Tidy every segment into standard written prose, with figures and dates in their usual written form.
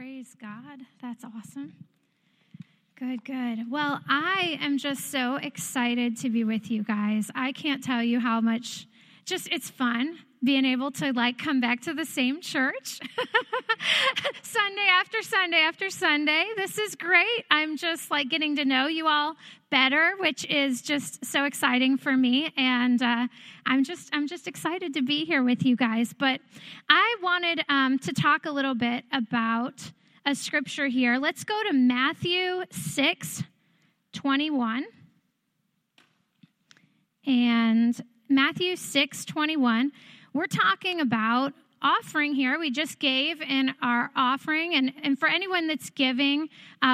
Praise God. That's awesome. Good. Well, I am just so excited to be with you guys. I can't tell you how much, it's fun being able to come back to the same church Sunday after Sunday after Sunday. This is great. I'm just getting to know you all better, which is just so exciting for me. And I'm just excited to be here with you guys. But I wanted to talk a little bit about a scripture here. Let's go to Matthew 6:21. And Matthew 6:21, we're talking about offering here. We just gave in our offering. And for anyone that's giving,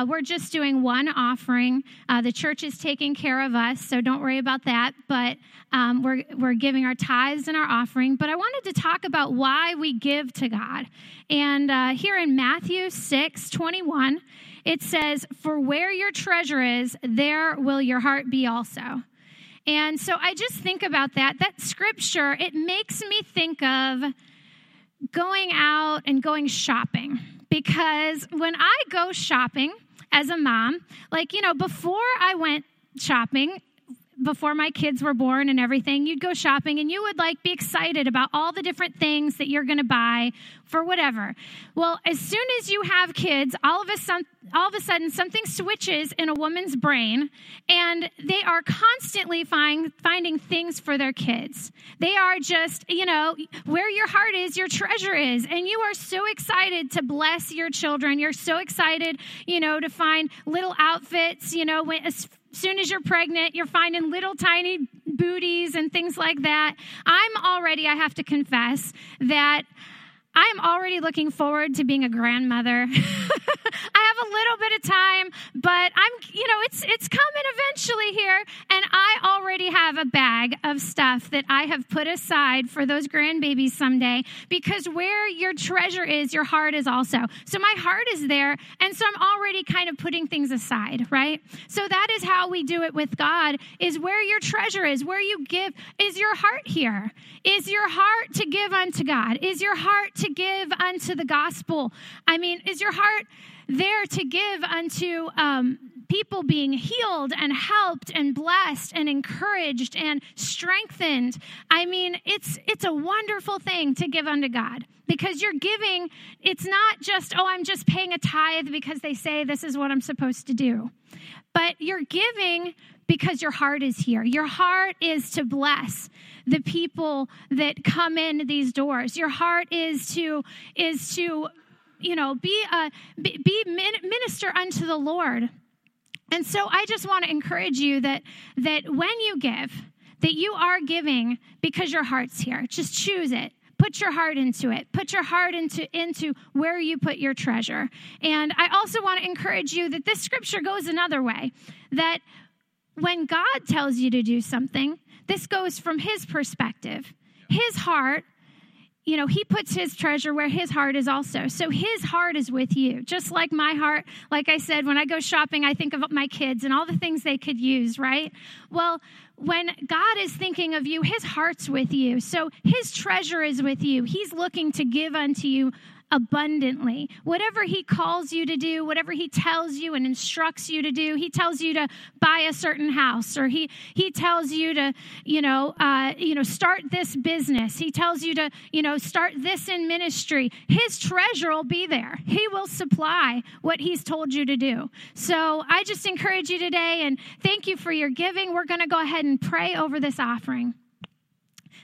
we're just doing one offering. The church is taking care of us, so don't worry about that. But we're giving our tithes and our offering. But I wanted to talk about why we give to God. And here in Matthew 6:21, it says, "For where your treasure is, there will your heart be also." And so I just think about that. That scripture, it makes me think of going out and going shopping, because when I go shopping as a mom, before I went shopping, before my kids were born and everything, you'd go shopping and you would be excited about all the different things that you're going to buy for whatever. Well, as soon as you have kids, all of a sudden something switches in a woman's brain, and they are constantly finding things for their kids. They are just, where your heart is, your treasure is, and you are so excited to bless your children. You're so excited, to find little outfits, As soon as you're pregnant, you're finding little tiny booties and things like that. I have to confess that I'm already looking forward to being a grandmother. I have a little bit of time, but it's coming eventually here. And I already have a bag of stuff that I have put aside for those grandbabies someday, because where your treasure is, your heart is also. So my heart is there. And so I'm already kind of putting things aside, right? So that is how we do it with God, is where your treasure is, where you give. Is your heart here? Is your heart to give unto God? Is your heart to give unto the gospel? Is your heart there to give unto people being healed and helped and blessed and encouraged and strengthened? It's a wonderful thing to give unto God, because you're giving. It's not just, I'm just paying a tithe because they say this is what I'm supposed to do. But you're giving because your heart is here. Your heart is to bless the people that come in these doors. Your heart is to be minister unto the Lord. And so I just want to encourage you that when you give, that you are giving because your heart's here. Just choose it. Put your heart into it. Put your heart into where you put your treasure. And I also want to encourage you that this scripture goes another way, that when God tells you to do something, this goes from his perspective, his heart. He puts his treasure where his heart is also. So his heart is with you. Just like my heart, like I said, when I go shopping, I think of my kids and all the things they could use, right? Well, when God is thinking of you, his heart's with you. So his treasure is with you. He's looking to give unto you abundantly. Whatever he calls you to do, whatever he tells you and instructs you to do, he tells you to buy a certain house, or he tells you to, start this business. He tells you to, start this in ministry. His treasure will be there. He will supply what he's told you to do. So I just encourage you today, and thank you for your giving. We're going to go ahead and pray over this offering.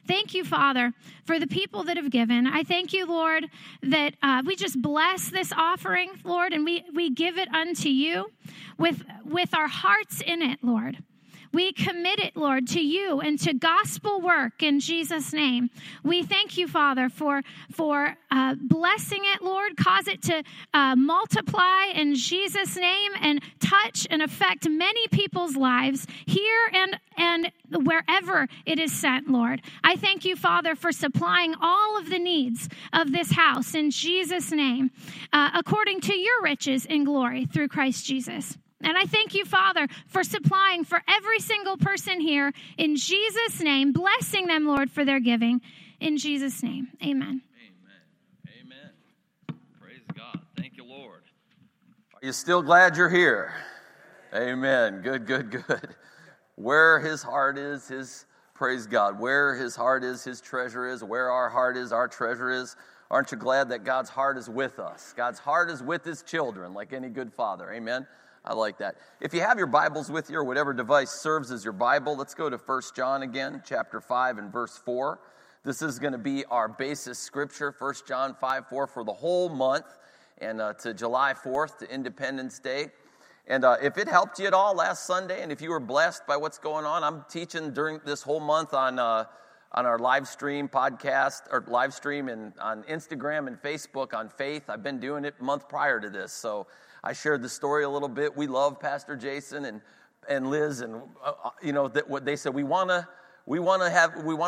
Thank you, Father, for the people that have given. I thank you, Lord, that we just bless this offering, Lord, and we give it unto you with our hearts in it, Lord. We commit it, Lord, to you and to gospel work in Jesus' name. We thank you, Father, for blessing it, Lord. Cause it to multiply in Jesus' name and touch and affect many people's lives here and wherever it is sent, Lord. I thank you, Father, for supplying all of the needs of this house in Jesus' name, according to your riches in glory through Christ Jesus. And I thank you, Father, for supplying for every single person here in Jesus' name, blessing them, Lord, for their giving. In Jesus' name, amen. Amen. Praise God. Thank you, Lord. you still glad you're here? Amen. Good. Where his heart is, his praise God. Where his heart is, his treasure is. Where our heart is, our treasure is. Aren't you glad that God's heart is with us? God's heart is with his children, like any good father. Amen. I like that. If you have your Bibles with you or whatever device serves as your Bible, let's go to 1 John again, chapter 5 and verse 4. This is going to be our basis scripture, 1 John 5:4, for the whole month and to July 4th, to Independence Day. And if it helped you at all last Sunday, and if you were blessed by what's going on, I'm teaching during this whole month on our live stream podcast, or live stream and on Instagram and Facebook on faith. I've been doing it a month prior to this, so I shared the story a little bit. We love Pastor Jason and Liz, and you know that what they said. We want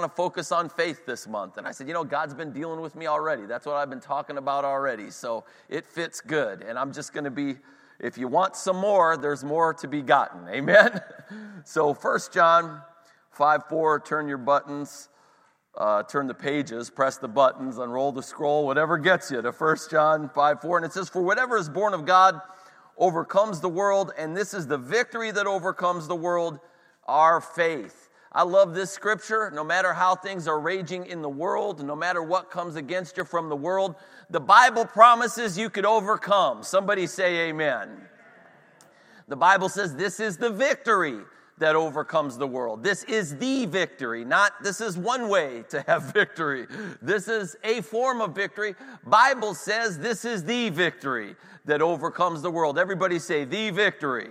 to focus on faith this month. And I said, God's been dealing with me already. That's what I've been talking about already. So it fits good. And I'm just going to be, if you want some more, there's more to be gotten. Amen? So 1 John 5:4, turn your buttons, turn the pages, press the buttons, unroll the scroll, whatever gets you to 1 John 5:4. And it says, for whatever is born of God overcomes the world, and this is the victory that overcomes the world, our faith. I love this scripture. No matter how things are raging in the world, no matter what comes against you from the world, the Bible promises you could overcome. Somebody say amen. The Bible says this is the victory that overcomes the world. This is the victory, not this is one way to have victory. This is a form of victory. Bible says this is the victory that overcomes the world. Everybody say the victory.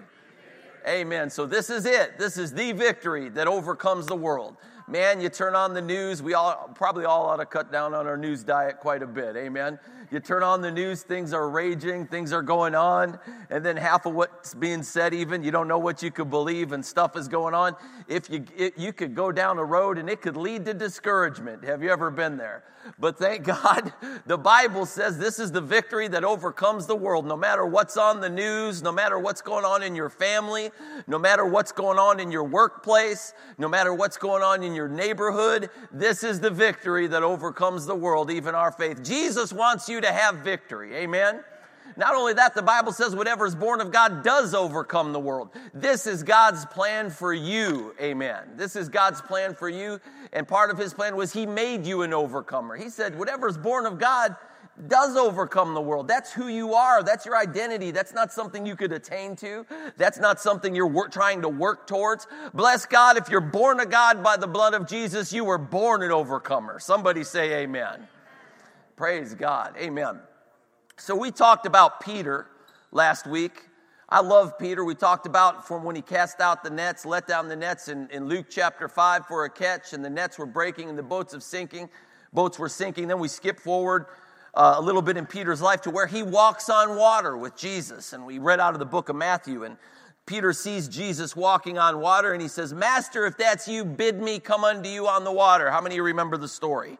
Amen. So this is it. This is the victory that overcomes the world. Man, you turn on the news. We all ought to cut down on our news diet quite a bit. Amen. You turn on the news, things are raging, things are going on, and then half of what's being said even, you don't know what you could believe and stuff is going on. You could go down a road and it could lead to discouragement. Have you ever been there? But thank God, the Bible says this is the victory that overcomes the world. No matter what's on the news, no matter what's going on in your family, no matter what's going on in your workplace, no matter what's going on in your neighborhood, this is the victory that overcomes the world, even our faith. Jesus wants you to have victory. Amen? Not only that, the Bible says whatever is born of God does overcome the world. This is God's plan for you. Amen. This is God's plan for you. And part of his plan was he made you an overcomer. He said whatever is born of God does overcome the world. That's who you are. That's your identity. That's not something you could attain to. That's not something you're trying to work towards. Bless God, if you're born of God by the blood of Jesus, you were born an overcomer. Somebody say amen. Praise God. Amen. So we talked about Peter last week. I love Peter. We talked about from when he cast out the nets, let down the nets in Luke chapter 5 for a catch, and the nets were breaking and the boats were sinking. Then we skip forward a little bit in Peter's life to where he walks on water with Jesus. And we read out of the book of Matthew, and Peter sees Jesus walking on water, and he says, Master, if that's you, bid me come unto you on the water. How many of you remember the story?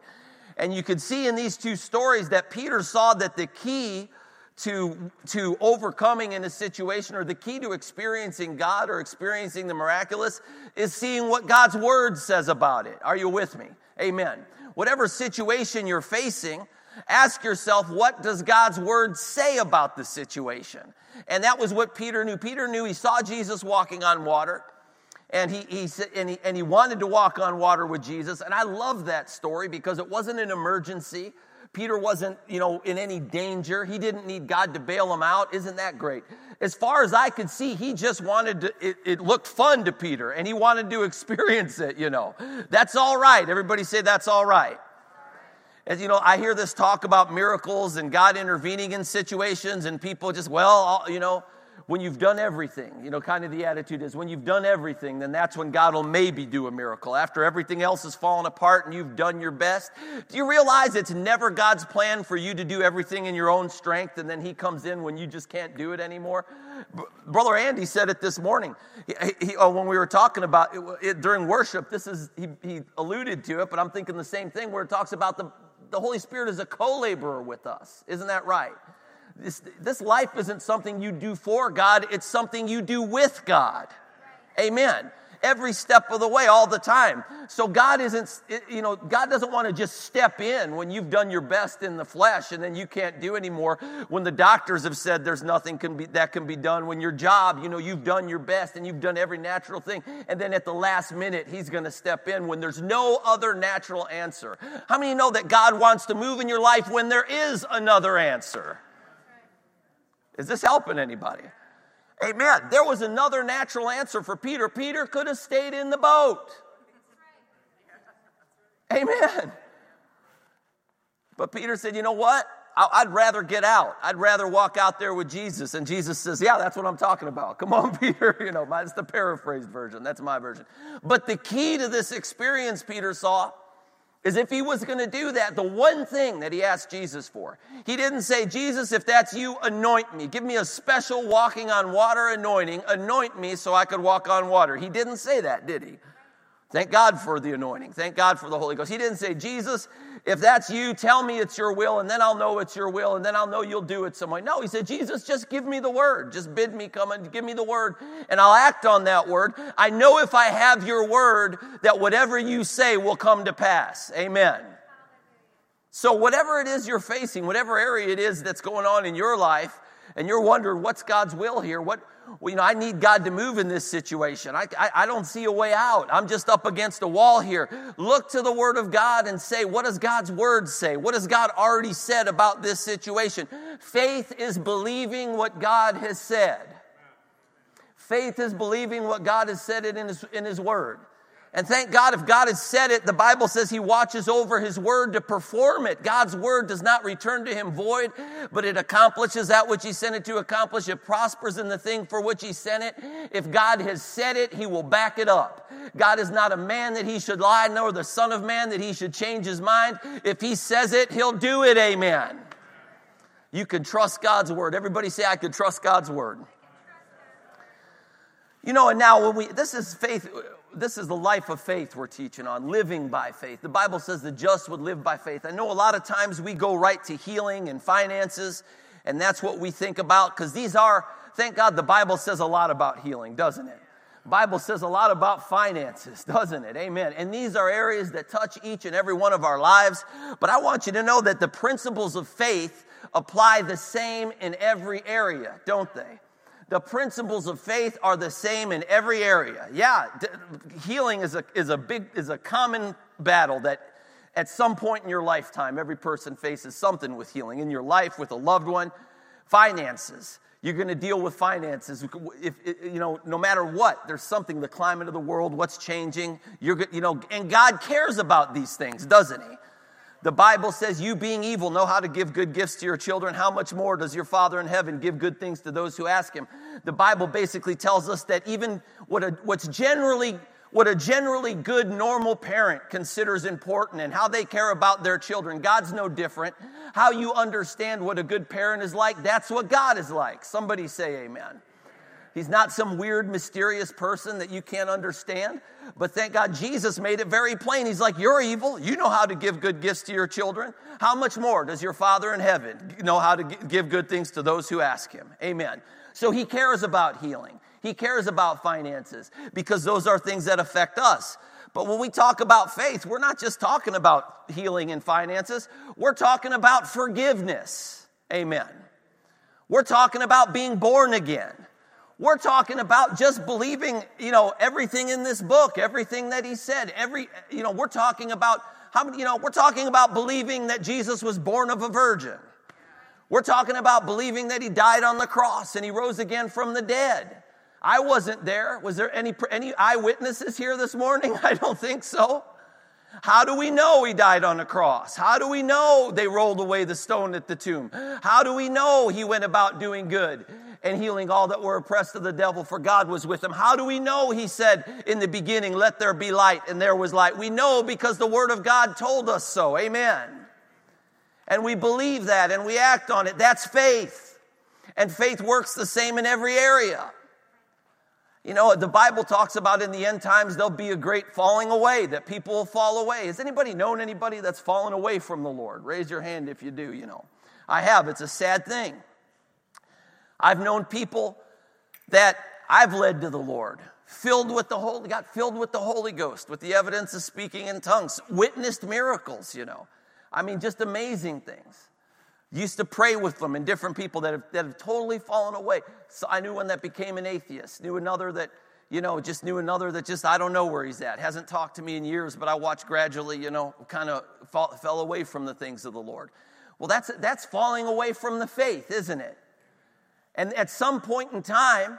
And you can see in these two stories that Peter saw that the key to overcoming in a situation, or the key to experiencing God or experiencing the miraculous, is seeing what God's word says about it. Are you with me? Amen. Whatever situation you're facing, ask yourself, what does God's word say about the situation? And that was what Peter knew. Peter knew he saw Jesus walking on water. And he wanted to walk on water with Jesus. And I love that story because it wasn't an emergency. Peter wasn't, in any danger. He didn't need God to bail him out. Isn't that great? As far as I could see, he just wanted to, it looked fun to Peter. And he wanted to experience it, That's all right. Everybody say that's all right. As you know, I hear this talk about miracles and God intervening in situations. And people just, when you've done everything, kind of the attitude is when you've done everything, then that's when God will maybe do a miracle. After everything else has fallen apart and you've done your best, do you realize it's never God's plan for you to do everything in your own strength, and then he comes in when you just can't do it anymore? Brother Andy said it this morning when we were talking about it during worship. He alluded to it, but I'm thinking the same thing where it talks about the Holy Spirit is a co-laborer with us. Isn't that right? This life isn't something you do for God, it's something you do with God. Amen. every step of the way all the time. So God doesn't want to just step in when you've done your best in the flesh and then you can't do anymore, when the doctors have said there's nothing that can be done, when your job, you've done your best and you've done every natural thing, and then at the last minute he's going to step in when there's no other natural answer. How many know that God wants to move in your life when there is another answer? Is this helping anybody? Amen. There was another natural answer for Peter. Peter could have stayed in the boat. Amen. But Peter said, you know what? I'd rather get out. I'd rather walk out there with Jesus. And Jesus says, yeah, that's what I'm talking about. Come on, Peter. That's the paraphrased version. That's my version. But the key to this experience Peter saw is if he was going to do that, the one thing that he asked Jesus for. He didn't say, Jesus, if that's you, anoint me. Give me a special walking on water anointing. Anoint me so I could walk on water. He didn't say that, did he? Thank God for the anointing. Thank God for the Holy Ghost. He didn't say, Jesus, if that's you, tell me it's your will, and then I'll know it's your will, and then I'll know you'll do it some way. No, he said, Jesus, just give me the word. Just bid me come and give me the word, and I'll act on that word. I know if I have your word that whatever you say will come to pass. Amen. So whatever it is you're facing, whatever area it is that's going on in your life, and you're wondering, what's God's will here? I need God to move in this situation. I don't see a way out. I'm just up against a wall here. Look to the Word of God and say, what does God's Word say? What has God already said about this situation? Faith is believing what God has said. Faith is believing what God has said in His Word. And thank God if God has said it, the Bible says He watches over His word to perform it. God's word does not return to Him void, but it accomplishes that which He sent it to accomplish. It prospers in the thing for which He sent it. If God has said it, He will back it up. God is not a man that He should lie, nor the Son of Man that He should change His mind. If He says it, He'll do it. Amen. You can trust God's word. Everybody say, I can trust God's word. And now this is faith. This is the life of faith we're teaching on, living by faith. The Bible says the just would live by faith. I know a lot of times we go right to healing and finances, and that's what we think about, because these are, thank God, the Bible says a lot about healing, doesn't it? The Bible says a lot about finances, doesn't it? Amen. And these are areas that touch each and every one of our lives. But I want you to know that the principles of faith apply the same in every area, don't they? The principles of faith are the same in every area. Yeah, healing is a common battle that at some point in your lifetime, every person faces something with healing. In your life, with a loved one, finances. You're going to deal with finances. If no matter what, there's something, the climate of the world, what's changing. And God cares about these things, doesn't He? The Bible says, you being evil know how to give good gifts to your children. How much more does your Father in heaven give good things to those who ask Him? The Bible basically tells us that even what a generally good, normal parent considers important and how they care about their children, God's no different. How you understand what a good parent is like, that's what God is like. Somebody say amen. He's not some weird, mysterious person that you can't understand. But thank God Jesus made it very plain. He's like, you're evil. You know how to give good gifts to your children. How much more does your Father in heaven know how to give good things to those who ask Him? Amen. So He cares about healing. He cares about finances because those are things that affect us. But when we talk about faith, we're not just talking about healing and finances. We're talking about forgiveness. Amen. We're talking about being born again. We're talking about just believing, everything in this book, everything that He said. We're talking about we're talking about believing that Jesus was born of a virgin. We're talking about believing that He died on the cross and He rose again from the dead. I wasn't there. Was there any eyewitnesses here this morning? I don't think so. How do we know He died on the cross? How do we know they rolled away the stone at the tomb? How do we know He went about doing good and healing all that were oppressed of the devil, for God was with Him? How do we know He said in the beginning, let there be light, and there was light? We know because the Word of God told us so. Amen. And we believe that and we act on it. That's faith. And faith works the same in every area. The Bible talks about in the end times, there'll be a great falling away, that people will fall away. Has anybody known anybody that's fallen away from the Lord? Raise your hand if you do, I have. It's a sad thing. I've known people that I've led to the Lord, got filled with the Holy Ghost, with the evidence of speaking in tongues, witnessed miracles, I mean, just amazing things. Used to pray with them and different people that have totally fallen away. So I knew one that became an atheist, knew another that I don't know where he's at, hasn't talked to me in years, but I watched gradually, kind of fell away from the things of the Lord. Well, that's falling away from the faith, isn't it? And at some point in time,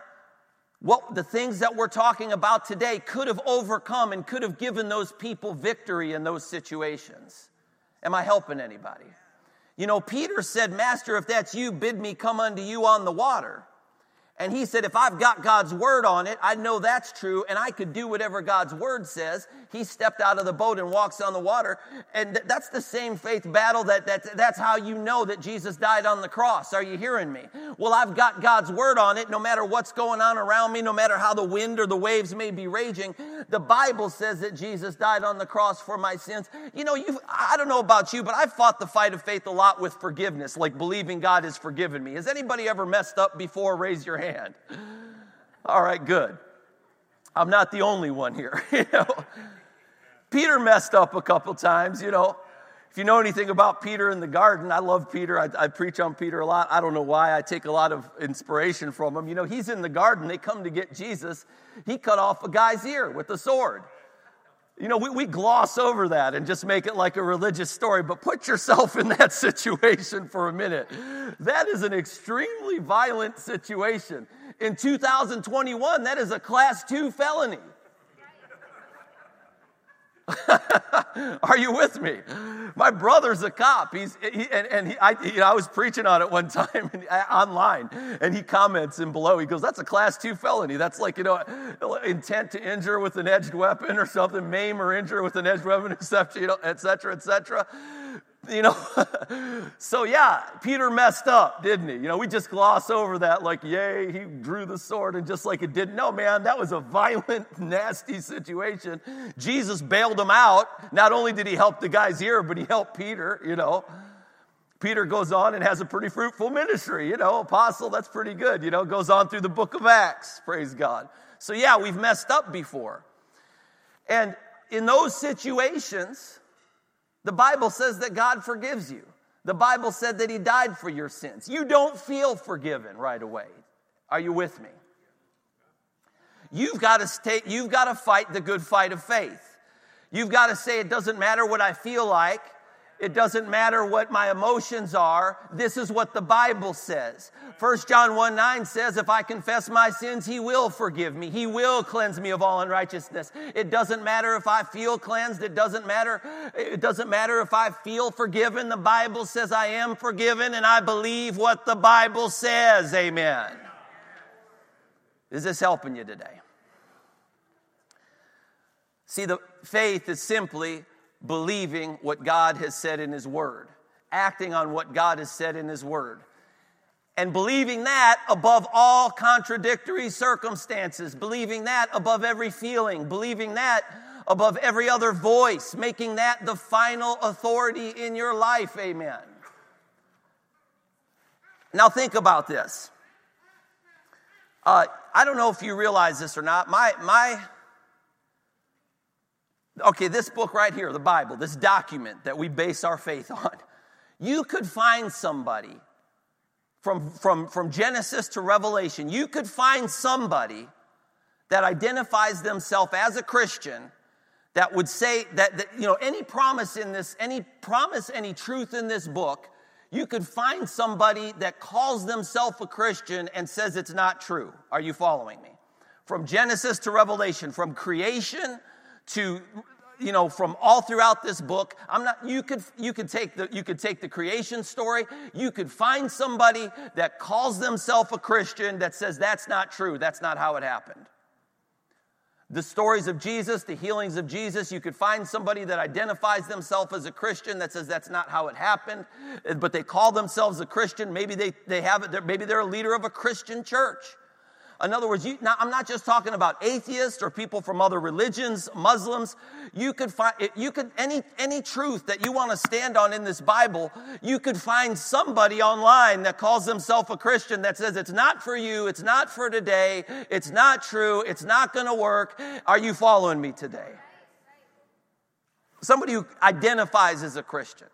the things that we're talking about today could have overcome and could have given those people victory in those situations. Am I helping anybody? Peter said, Master, if that's you, bid me come unto you on the water. And he said, if I've got God's word on it, I know that's true, and I could do whatever God's word says. He stepped out of the boat and walks on the water. And that's the same faith battle. That's how you know that Jesus died on the cross. Are you hearing me? Well, I've got God's word on it. No matter what's going on around me, no matter how the wind or the waves may be raging, the Bible says that Jesus died on the cross for my sins. I don't know about you, but I've fought the fight of faith a lot with forgiveness, like believing God has forgiven me. Has anybody ever messed up before? Raise your hand. All right, good. I'm not the only one here. Peter messed up a couple times. If you know anything about Peter in the garden, I love Peter. I preach on Peter a lot. I don't know why. I take a lot of inspiration from him. He's in the garden. They come to get Jesus. He cut off a guy's ear with a sword. We gloss over that and just make it like a religious story, but put yourself in that situation for a minute. That is an extremely violent situation. In 2021, that is a class 2 felony. Are you with me? My brother's a cop. I was preaching on it one time online, and he comments in below. He goes, "That's a class 2 felony. That's like intent to injure with an edged weapon or something, maim or injure with an edged weapon, etc." So yeah, Peter messed up, didn't he? We just gloss over that like, yay, he drew the sword and just like it didn't. No, man, that was a violent, nasty situation. Jesus bailed him out. Not only did he help the guy's ear, but he helped Peter, Peter goes on and has a pretty fruitful ministry, apostle, that's pretty good, goes on through the book of Acts, praise God. So yeah, we've messed up before. And in those situations, the Bible says that God forgives you. The Bible said that he died for your sins. You don't feel forgiven right away. Are you with me? You've got to fight the good fight of faith. You've got to say, it doesn't matter what I feel like. It doesn't matter what my emotions are. This is what the Bible says. 1 John 1:9 says, if I confess my sins, he will forgive me. He will cleanse me of all unrighteousness. It doesn't matter if I feel cleansed. It doesn't matter if I feel forgiven. The Bible says I am forgiven, and I believe what the Bible says. Amen. Is this helping you today? See, the faith is simply believing what God has said in his word, acting on what God has said in his word, and believing that above all contradictory circumstances, believing that above every feeling, believing that above every other voice, making that the final authority in your life, amen. Now think about this. I don't know if you realize this or not. Okay, this book right here, the Bible, this document that we base our faith on, you could find somebody from Genesis to Revelation, you could find somebody that identifies themselves as a Christian that would say that any truth in this book, you could find somebody that calls themselves a Christian and says it's not true. Are you following me? From Genesis to Revelation, from creation to, from all throughout this book. You could take the creation story. You could find somebody that calls themselves a Christian that says that's not true. That's not how it happened. The stories of Jesus, the healings of Jesus, you could find somebody that identifies themselves as a Christian that says that's not how it happened, but they call themselves a Christian. Maybe they're a leader of a Christian church. In other words, I'm not just talking about atheists or people from other religions, Muslims. You could find any truth that you want to stand on in this Bible, you could find somebody online that calls themselves a Christian that says it's not for you, it's not for today, it's not true, it's not going to work. Are you following me today? Somebody who identifies as a Christian.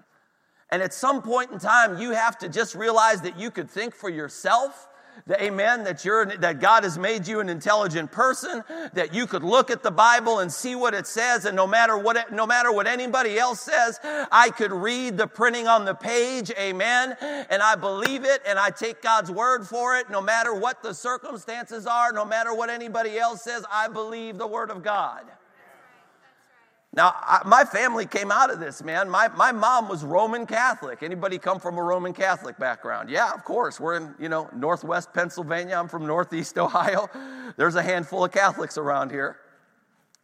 And at some point in time, you have to just realize that you could think for yourself. Amen, that God has made you an intelligent person, that you could look at the Bible and see what it says, and no matter what anybody else says, I could read the printing on the page, amen, and I believe it, and I take God's word for it, no matter what the circumstances are, no matter what anybody else says, I believe the word of God. Now, my family came out of this, man. My mom was Roman Catholic. Anybody come from a Roman Catholic background? Yeah, of course. We're in, northwest Pennsylvania. I'm from northeast Ohio. There's a handful of Catholics around here.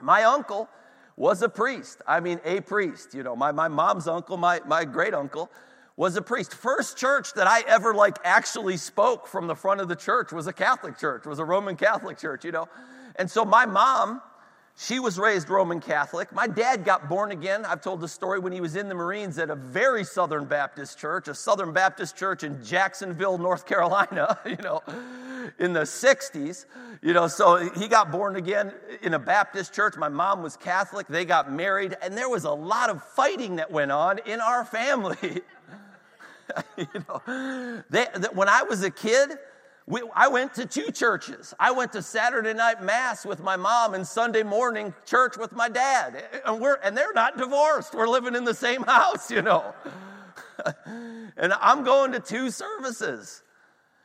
My uncle was a priest. I mean, a priest. My mom's uncle, my great uncle, was a priest. First church that I ever, actually spoke from the front of the church was a Catholic church, was a Roman Catholic church, And so my mom... she was raised Roman Catholic. My dad got born again. I've told the story when he was in the Marines at a very Southern Baptist church, a Southern Baptist church in Jacksonville, North Carolina, in the 60s. So he got born again in a Baptist church. My mom was Catholic. They got married. And there was a lot of fighting that went on in our family. When I was a kid, I went to two churches. I went to Saturday night mass with my mom and Sunday morning church with my dad. And they're not divorced. We're living in the same house, And I'm going to two services.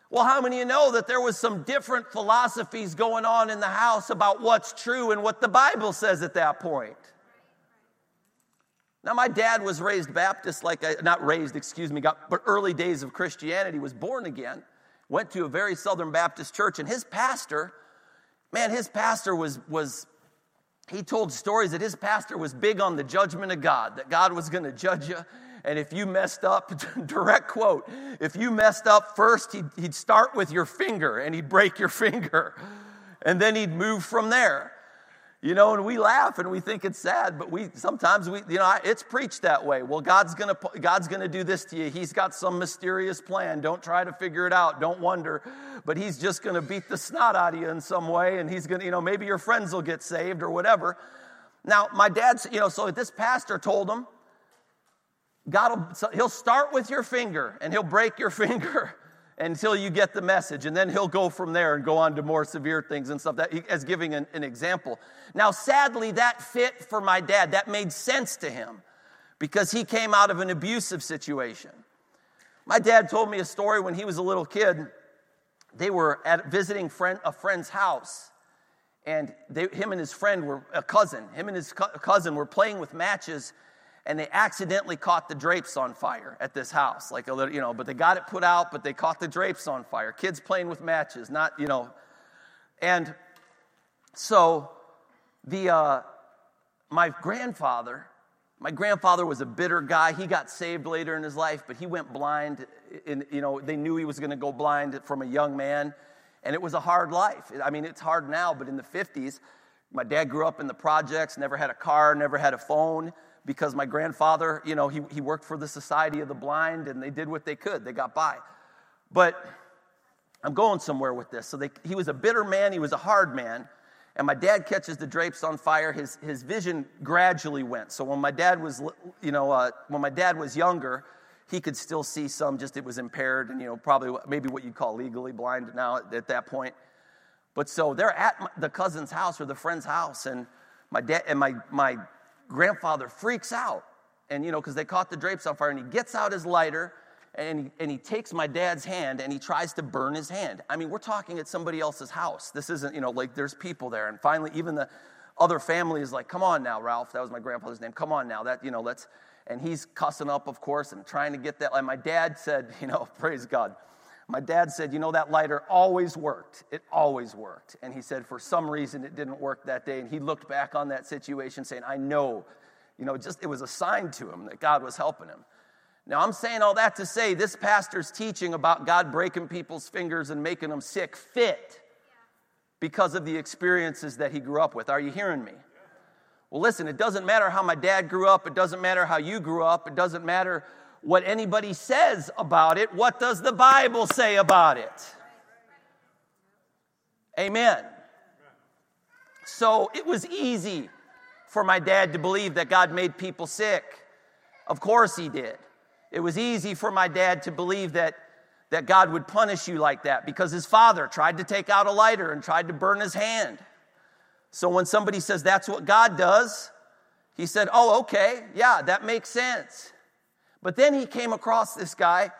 Well, how many of you know that there was some different philosophies going on in the house about what's true and what the Bible says at that point? Now, my dad was raised Baptist, but early days of Christianity, was born again. Went to a very Southern Baptist church, and his pastor, he told stories that his pastor was big on the judgment of God, that God was going to judge you. And if you messed up, direct quote, if you messed up first, he'd start with your finger, and he'd break your finger. And then he'd move from there. And we laugh and we think it's sad, but it's preached that way. Well, God's going to do this to you. He's got some mysterious plan. Don't try to figure it out. Don't wonder. But he's just going to beat the snot out of you in some way, and he's going to, maybe your friends will get saved or whatever. Now, my dad's, so this pastor told him, he'll start with your finger, and he'll break your finger until you get the message, and then he'll go from there and go on to more severe things and stuff, as giving an example. Now, sadly, that fit for my dad. That made sense to him because he came out of an abusive situation. My dad told me a story when he was a little kid. They were visiting a friend's house, and him and his cousin were playing with matches, and they accidentally caught the drapes on fire at this house. But they got it put out, but they caught the drapes on fire. Kids playing with matches, not. And so my grandfather was a bitter guy. He got saved later in his life, but he went blind. They knew he was going to go blind from a young man. And it was a hard life. I mean, it's hard now, but in the 50s, my dad grew up in the projects, never had a car, never had a phone. Because my grandfather, he worked for the Society of the Blind, and they did what they could. They got by. But I'm going somewhere with this. So he was a bitter man. He was a hard man. And my dad catches the drapes on fire. His vision gradually went. So when my dad was, younger, he could still see some. Just it was impaired, and probably maybe what you'd call legally blind now at that point. But so they're at the cousin's house or the friend's house, and my dad and my grandfather freaks out, and because they caught the drapes on fire, and he gets out his lighter, and he takes my dad's hand, and he tries to burn his hand. I mean, we're talking at somebody else's house. This isn't, there's people there, and finally, even the other family is like, come on now, Ralph, that was my grandfather's name, come on now, and he's cussing up, of course, and trying to get that, and my dad said, praise God, my dad said, that lighter always worked. It always worked. And he said, for some reason, it didn't work that day. And he looked back on that situation saying, I know, it was a sign to him that God was helping him. Now, I'm saying all that to say this pastor's teaching about God breaking people's fingers and making them sick fit because of the experiences that he grew up with. Are you hearing me? Well, listen, it doesn't matter how my dad grew up. It doesn't matter how you grew up. It doesn't matter what anybody says about it. What does the Bible say about it? Amen. So it was easy for my dad to believe that God made people sick. Of course he did. It was easy for my dad to believe that God would punish you like that because his father tried to take out a lighter and tried to burn his hand. So when somebody says that's what God does, he said, oh, okay, yeah, that makes sense. But then he came across this guy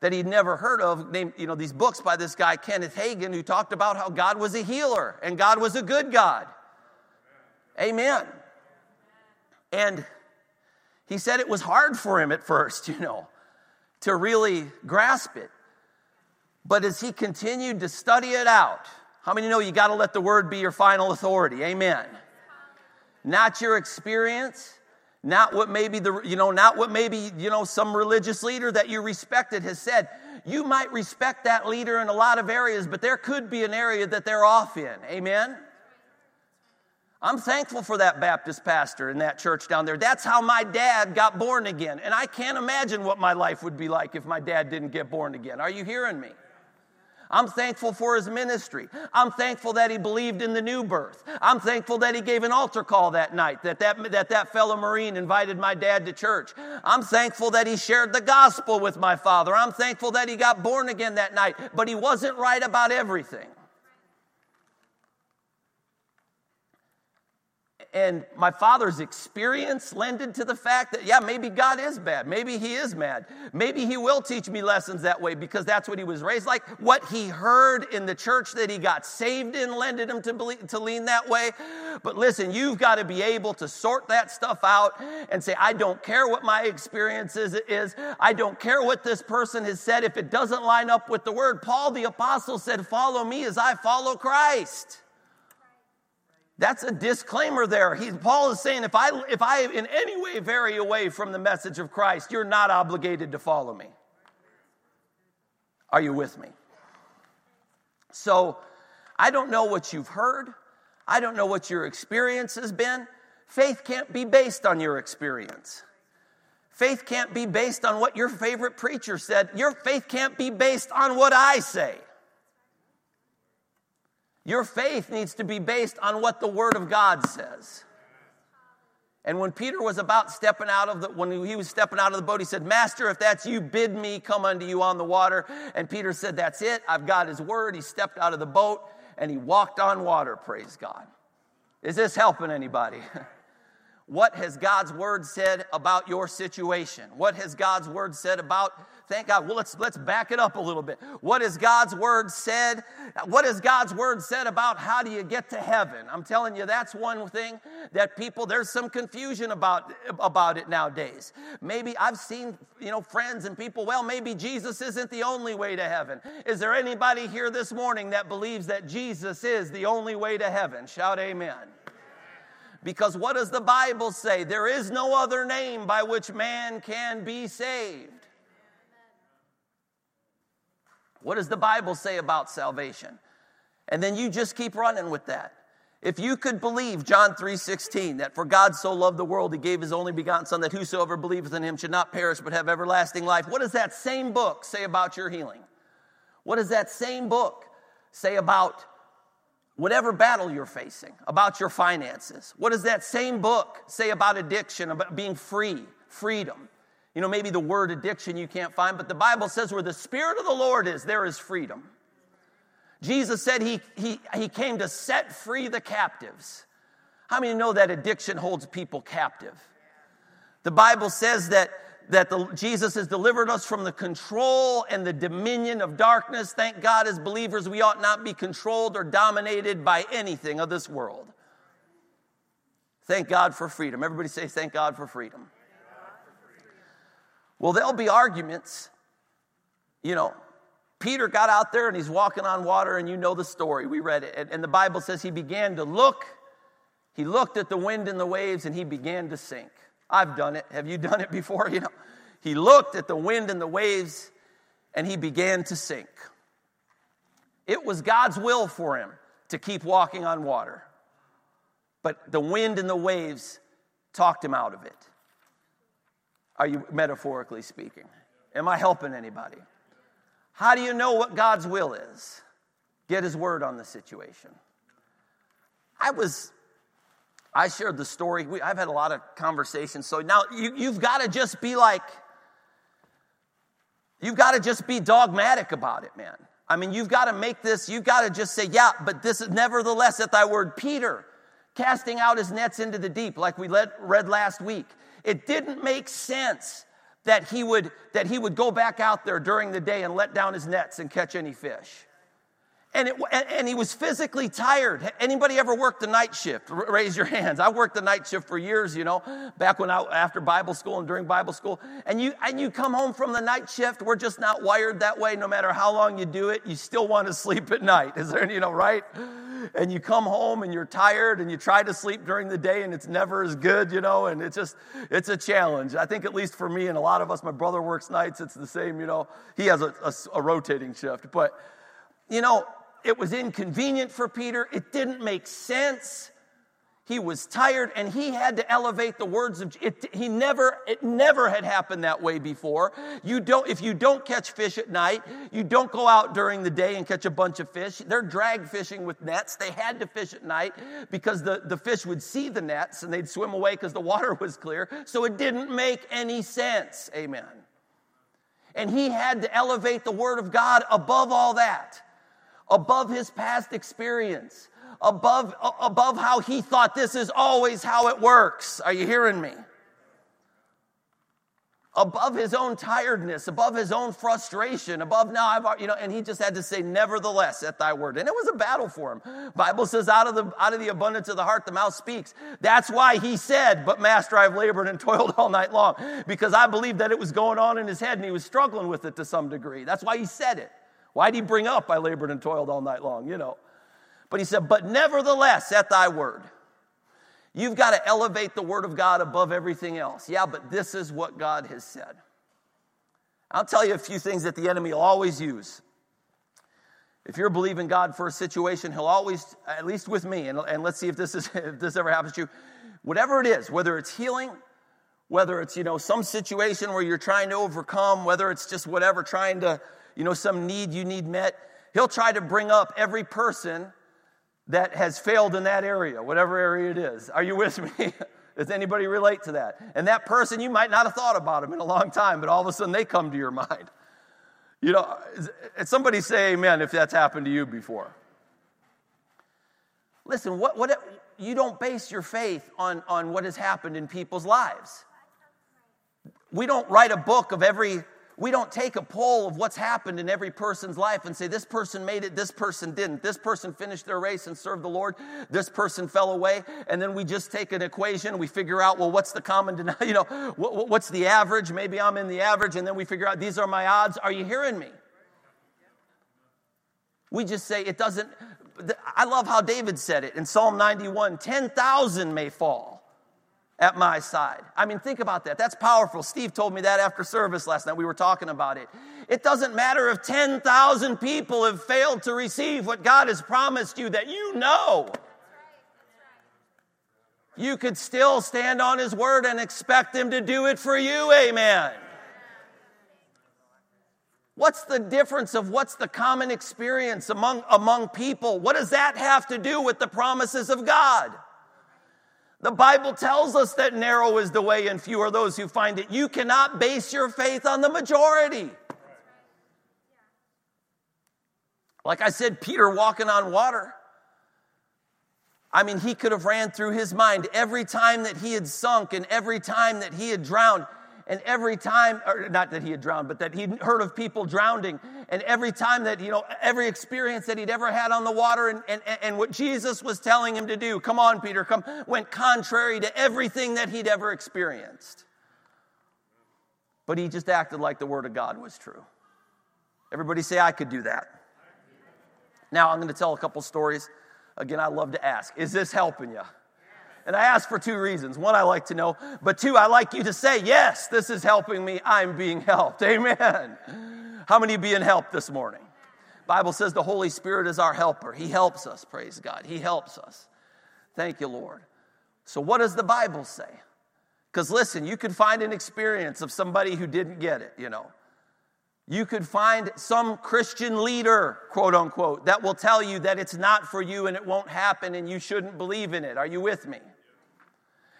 that he'd never heard of, named, these books by this guy, Kenneth Hagin, who talked about how God was a healer and God was a good God. Amen. And he said it was hard for him at first, to really grasp it. But as he continued to study it out, how many know you got to let the Word be your final authority? Amen. Not your experience, not what maybe some religious leader that you respected has said. You might respect that leader in a lot of areas, but there could be an area that they're off in. Amen. I'm thankful for that Baptist pastor in that church down there. That's how my dad got born again. And I can't imagine what my life would be like if my dad didn't get born again. Are you hearing me? I'm thankful for his ministry. I'm thankful that he believed in the new birth. I'm thankful that he gave an altar call that night, that fellow Marine invited my dad to church. I'm thankful that he shared the gospel with my father. I'm thankful that he got born again that night. But he wasn't right about everything. And my father's experience lended to the fact that, maybe God is bad. Maybe he is mad. Maybe he will teach me lessons that way because that's what he was raised like. What he heard in the church that he got saved in lended him to lean that way. But listen, you've got to be able to sort that stuff out and say, I don't care what my experience is. I don't care what this person has said if it doesn't line up with the Word. Paul the Apostle said, follow me as I follow Christ. That's a disclaimer there. Paul is saying, if I in any way vary away from the message of Christ, you're not obligated to follow me. Are you with me? So, I don't know what you've heard. I don't know what your experience has been. Faith can't be based on your experience. Faith can't be based on what your favorite preacher said. Your faith can't be based on what I say. Your faith needs to be based on what the Word of God says. And when Peter was stepping out of the boat, he said, Master, if that's you, bid me come unto you on the water. And Peter said, that's it. I've got his word. He stepped out of the boat and he walked on water. Praise God. Is this helping anybody? What has God's Word said about your situation? What has God's Word said about, thank God, well, let's back it up a little bit. What has God's Word said? What has God's Word said about how do you get to heaven? I'm telling you, that's one thing that there's some confusion about it nowadays. Maybe I've seen, friends and people, well, maybe Jesus isn't the only way to heaven. Is there anybody here this morning that believes that Jesus is the only way to heaven? Shout amen. Because what does the Bible say? There is no other name by which man can be saved. What does the Bible say about salvation? And then you just keep running with that. If you could believe John 3:16, that for God so loved the world, he gave his only begotten Son, that whosoever believeth in him should not perish but have everlasting life. What does that same book say about your healing? What does that same book say about whatever battle you're facing, about your finances? What does that same book say about addiction, about being free, freedom? Maybe the word addiction you can't find, but the Bible says where the Spirit of the Lord is, there is freedom. Jesus said he came to set free the captives. How many know that addiction holds people captive? The Bible says that Jesus has delivered us from the control and the dominion of darkness. Thank God, as believers, we ought not be controlled or dominated by anything of this world. Thank God for freedom. Everybody say, thank God for freedom. Well, there'll be arguments. Peter got out there and he's walking on water, and the story. We read it. And the Bible says he began to look. He looked at the wind and the waves, and he began to sink. I've done it. Have you done it before? He looked at the wind and the waves, and he began to sink. It was God's will for him to keep walking on water. But the wind and the waves talked him out of it. Are you metaphorically speaking? Am I helping anybody? How do you know what God's will is? Get his word on the situation. I shared the story. I've had a lot of conversations. So now you've got to just be like, you've got to just be dogmatic about it, man. I mean, you've got to make this, you've got to just say, yeah, but this is nevertheless at thy word, Peter, casting out his nets into the deep, like we read last week. It didn't make sense that he would go back out there during the day and let down his nets and catch any fish. And he was physically tired. Anybody ever worked the night shift? Raise your hands. I worked the night shift for years, you know, back when after Bible school and during Bible school. And you come home from the night shift. We're just not wired that way. No matter how long you do it, you still want to sleep at night. Is there, you know, right? And you come home and you're tired and you try to sleep during the day and it's never as good, you know, and it's a challenge. I think at least for me and a lot of us, my brother works nights. It's the same, you know, he has a rotating shift, but you know, it was inconvenient for Peter. It didn't make sense. He was tired, and he had to elevate the words of it. It never had happened that way before. If you don't catch fish at night, you don't go out during the day and catch a bunch of fish. They're drag fishing with nets. They had to fish at night because the fish would see the nets, and they'd swim away because the water was clear. So it didn't make any sense. Amen. And he had to elevate the word of God above all that. Above his past experience, above how he thought this is always how it works. Are you hearing me? Above his own tiredness, above his own frustration, above now I've, you know, and he just had to say, nevertheless, at thy word. And it was a battle for him. Bible says, out of the abundance of the heart, the mouth speaks. That's why he said, but master, I've labored and toiled all night long, because I believe that it was going on in his head and he was struggling with it to some degree. That's why he said it. Why'd he bring up, I labored and toiled all night long, you know? But he said, but nevertheless, at thy word. You've got to elevate the word of God above everything else. Yeah, but this is what God has said. I'll tell you a few things that the enemy will always use. If you're believing God for a situation, he'll always, at least with me, and let's see if this ever happens to you. Whatever it is, whether it's healing, whether it's, you know, some situation where you're trying to overcome, whether it's just whatever, trying to, you know, some need you need met. He'll try to bring up every person that has failed in that area, whatever area it is. Are you with me? Does anybody relate to that? And that person, you might not have thought about them in a long time, but all of a sudden they come to your mind. You know, somebody say amen if that's happened to you before. Listen, what you don't base your faith on what has happened in people's lives. We don't write a book of every... We don't take a poll of what's happened in every person's life and say, this person made it, this person didn't. This person finished their race and served the Lord. This person fell away. And then we just take an equation. We figure out, well, what's the common denominator? You know, what's the average? Maybe I'm in the average. And then we figure out, these are my odds. Are you hearing me? We just say it doesn't. I love how David said it in Psalm 91, 10,000 may fall at my side. I mean, think about that. That's powerful. Steve told me that after service last night. We were talking about it. It doesn't matter if 10,000 people have failed to receive what God has promised you that you know. You could still stand on his word and expect him to do it for you. Amen. What's the difference of what's the common experience among people? What does that have to do with the promises of God? The Bible tells us that narrow is the way and few are those who find it. You cannot base your faith on the majority. Like I said, Peter walking on water. I mean, he could have ran through his mind every time that he had sunk and every time that he had drowned and every time, or not that he had drowned, but that he'd heard of people drowning and every time that, you know, every experience that he'd ever had on the water and what Jesus was telling him to do, come on, Peter, come, went contrary to everything that he'd ever experienced. But he just acted like the word of God was true. Everybody say, I could do that. Now I'm going to tell a couple stories. Again, I love to ask, is this helping you? And I ask for two reasons. One, I like to know. But two, I like you to say, yes, this is helping me. I'm being helped. Amen. How many are being helped this morning? Bible says the Holy Spirit is our helper. He helps us, praise God. He helps us. Thank you, Lord. So what does the Bible say? Because listen, you could find an experience of somebody who didn't get it, you know. You could find some Christian leader, quote unquote, that will tell you that it's not for you and it won't happen and you shouldn't believe in it. Are you with me?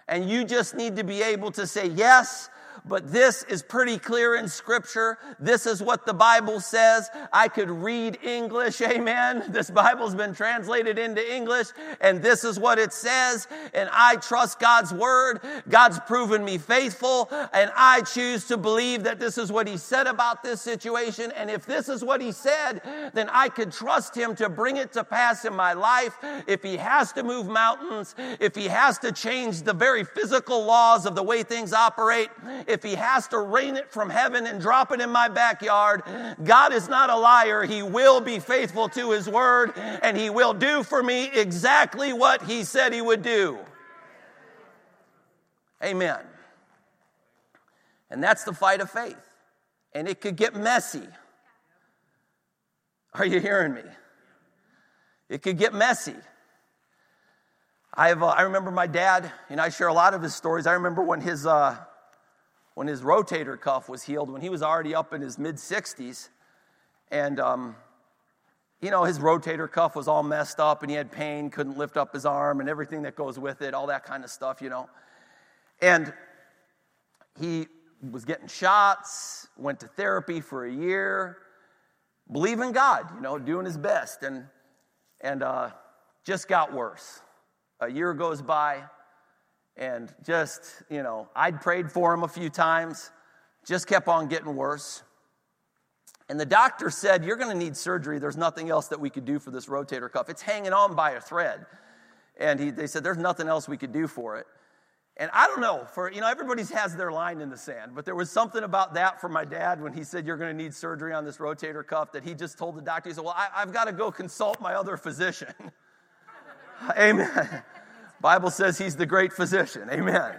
And you just need to be able to say, yes, but this is pretty clear in Scripture. This is what the Bible says. I could read English, amen. This Bible's been translated into English, and this is what it says. And I trust God's Word. God's proven me faithful, and I choose to believe that this is what He said about this situation. And if this is what He said, then I could trust Him to bring it to pass in my life. If He has to move mountains, if He has to change the very physical laws of the way things operate, if He has to rain it from heaven and drop it in my backyard, God is not a liar. He will be faithful to His word, and He will do for me exactly what He said He would do. Amen. And that's the fight of faith. And it could get messy. Are you hearing me? It could get messy. I remember my dad, and I share a lot of his stories. I remember when his rotator cuff was healed, when he was already up in his mid-60s. And, his rotator cuff was all messed up, and he had pain, couldn't lift up his arm, and everything that goes with it, all that kind of stuff, you know. And he was getting shots, went to therapy for a year, believing God, you know, doing his best, and just got worse. A year goes by. And just, I'd prayed for him a few times, just kept on getting worse. And the doctor said, you're going to need surgery. There's nothing else that we could do for this rotator cuff. It's hanging on by a thread. And they said, there's nothing else we could do for it. And I don't know, everybody has their line in the sand, but there was something about that for my dad when he said, you're going to need surgery on this rotator cuff, that he just told the doctor, he said, well, I've got to go consult my other physician. Amen. Bible says He's the great physician. Amen.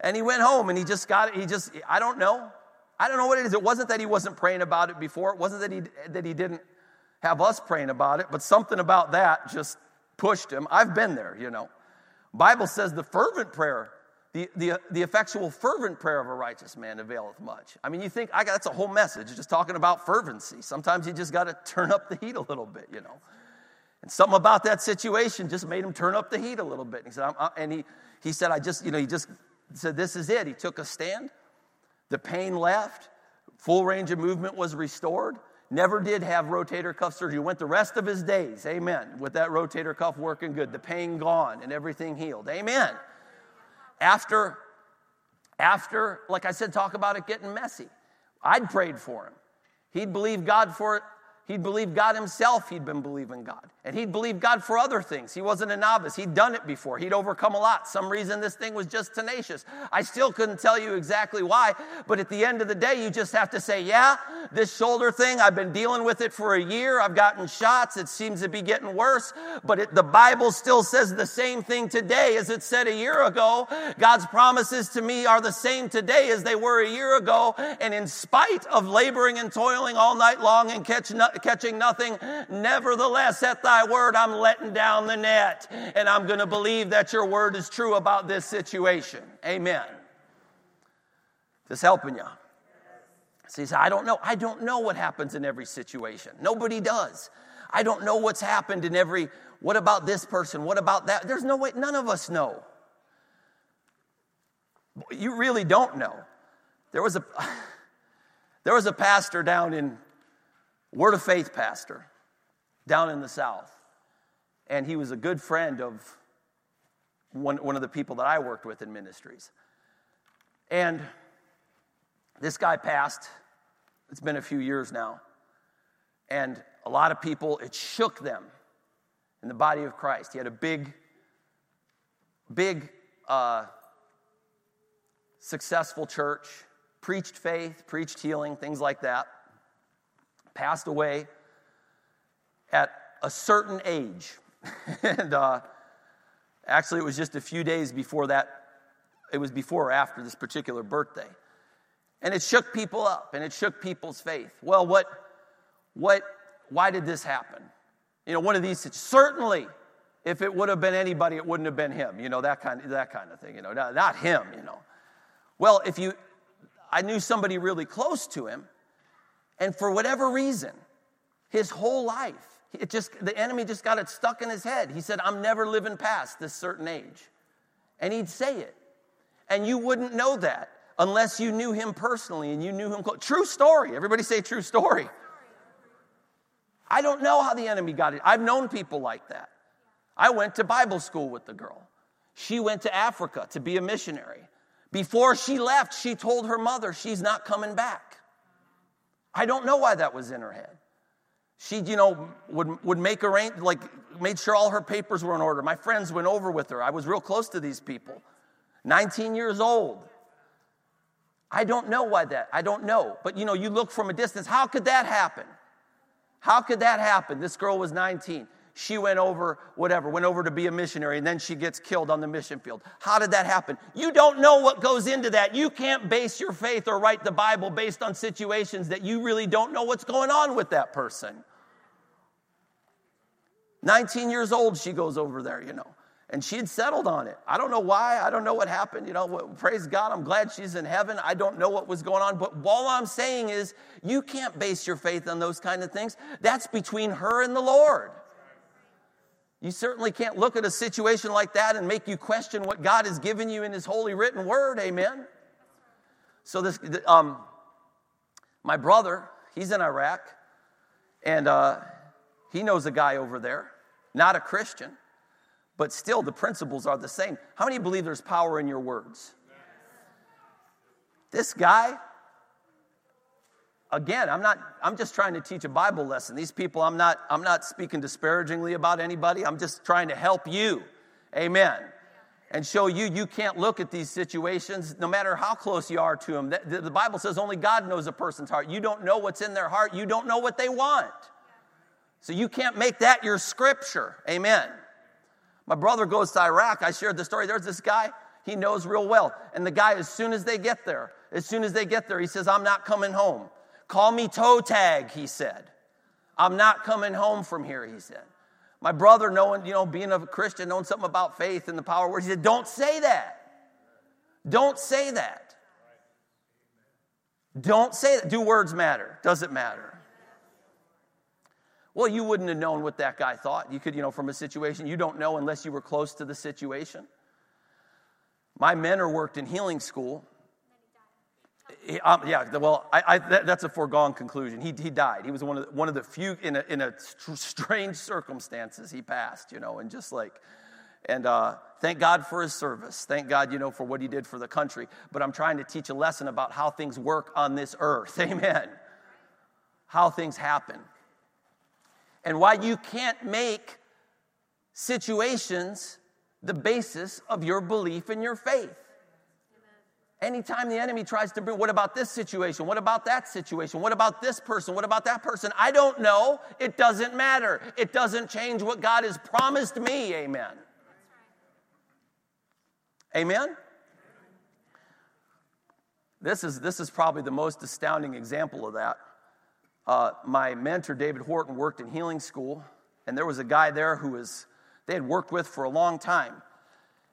And he went home and he just got it. I don't know. I don't know what it is. It wasn't that he wasn't praying about it before. It wasn't that he didn't have us praying about it, but something about that just pushed him. I've been there, Bible says the fervent prayer, the effectual fervent prayer of a righteous man availeth much. I mean, you think that's a whole message just talking about fervency. Sometimes you just got to turn up the heat a little bit, And something about that situation just made him turn up the heat a little bit. And he said, "I just, he just said, this is it." He took a stand. The pain left. Full range of movement was restored. Never did have rotator cuff surgery. Went the rest of his days, amen, with that rotator cuff working good. The pain gone and everything healed, amen. After, like I said, talk about it getting messy. I'd prayed for him. He'd believed God for it. He'd believed God himself. He'd been believing God. And he'd believed God for other things. He wasn't a novice. He'd done it before. He'd overcome a lot. Some reason this thing was just tenacious. I still couldn't tell you exactly why, but at the end of the day, you just have to say, yeah, this shoulder thing, I've been dealing with it for a year. I've gotten shots. It seems to be getting worse, but the Bible still says the same thing today as it said a year ago. God's promises to me are the same today as they were a year ago. And in spite of laboring and toiling all night long and catching nothing, nevertheless, at thy word, I'm letting down the net, and I'm going to believe that your word is true about this situation. Amen. This helping you? See, so I don't know what happens in every situation. Nobody does. I don't know what's happened in every, what about this person? What about that? There's no way, none of us know. You really don't know. There was a pastor down in Word of Faith pastor down in the South. And he was a good friend of one of the people that I worked with in ministries. And this guy passed. It's been a few years now. And a lot of people, it shook them in the body of Christ. He had a big, successful church, preached faith, preached healing, things like that. Passed away at a certain age. And actually, it was just a few days before that. It was before or after this particular birthday. And it shook people up, and it shook people's faith. Well, what why did this happen? You know, one of these, certainly, if it would have been anybody, it wouldn't have been him. You know, that kind of thing, you know, not him, you know. Well, I knew somebody really close to him, and for whatever reason, his whole life, the enemy just got it stuck in his head. He said, I'm never living past this certain age. And he'd say it. And you wouldn't know that unless you knew him personally and you knew him close. True story. Everybody say true story. I don't know how the enemy got it. I've known people like that. I went to Bible school with the girl. She went to Africa to be a missionary. Before she left, she told her mother she's not coming back. I don't know why that was in her head. She, you know, would make arrangements, like made sure all her papers were in order. My friends went over with her. I was real close to these people. 19 years old. I don't know why that. I don't know. But, you know, you look from a distance. How could that happen? How could that happen? This girl was 19. She went over to be a missionary, and then she gets killed on the mission field. How did that happen? You don't know what goes into that. You can't base your faith or write the Bible based on situations that you really don't know what's going on with that person. 19 years old, she goes over there, you know, and she had settled on it. I don't know why. I don't know what happened. You know, praise God. I'm glad she's in heaven. I don't know what was going on. But all I'm saying is you can't base your faith on those kind of things. That's between her and the Lord. You certainly can't look at a situation like that and make you question what God has given you in his holy written word. Amen. So this, my brother, he's in Iraq, and he knows a guy over there, not a Christian, but still the principles are the same. How many believe there's power in your words? Yes. This guy, again, I'm just trying to teach a Bible lesson. These people, I'm not speaking disparagingly about anybody. I'm just trying to help you. Amen. And show you can't look at these situations, no matter how close you are to them. The Bible says only God knows a person's heart. You don't know what's in their heart. You don't know what they want. So you can't make that your scripture. Amen. My brother goes to Iraq. I shared the story. There's this guy. He knows real well. And the guy, as soon as they get there, he says, I'm not coming home. Call me toe tag, he said. I'm not coming home from here, he said. My brother, knowing, you know, being a Christian, knowing something about faith and the power of words, he said, don't say that. Don't say that. Don't say that. Do words matter? Does it matter? Well, you wouldn't have known what that guy thought. You could, you know, from a situation, you don't know unless you were close to the situation. My mentor worked in healing school. That's a foregone conclusion. He died. He was one of the few in a strange circumstances. He passed, you know, and just like, and thank God for his service. Thank God, you know, for what he did for the country. But I'm trying to teach a lesson about how things work on this earth. Amen. How things happen. And why you can't make situations the basis of your belief in your faith. Amen. Anytime the enemy tries to bring, what about this situation? What about that situation? What about this person? What about that person? I don't know. It doesn't matter. It doesn't change what God has promised me. Amen. That's right. Amen? This is probably the most astounding example of that. My mentor, David Horton, worked in healing school, and there was a guy there they had worked with for a long time,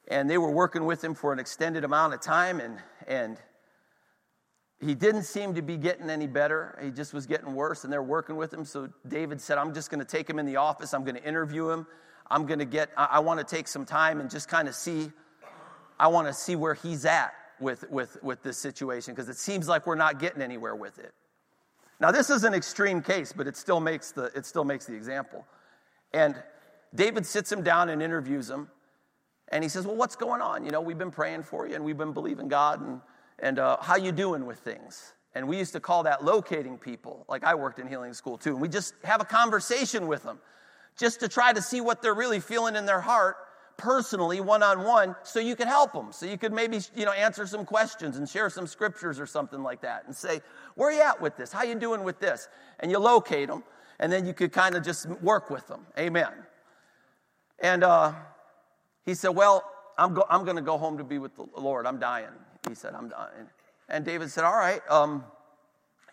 and they were working with him for an extended amount of time, and he didn't seem to be getting any better. He just was getting worse, and they're working with him, so David said, I'm just going to take him in the office. I'm going to interview him. I want to take some time and just kind of see where he's at with this situation, because it seems like we're not getting anywhere with it. Now, this is an extreme case, but it still makes the example. And David sits him down and interviews him, and he says, well, what's going on? You know, we've been praying for you, and we've been believing God, and how you doing with things? And we used to call that locating people, like I worked in healing school too, and we just have a conversation with them just to try to see what they're really feeling in their heart personally, one-on-one, so you could help them, so you could maybe, you know, answer some questions and share some scriptures or something like that and say, where are you at with this? How you doing with this? And you locate them, and then you could kind of just work with them. Amen. And he said, well, I'm going to go home to be with the Lord. I'm dying. He said, I'm dying. And David said, all right,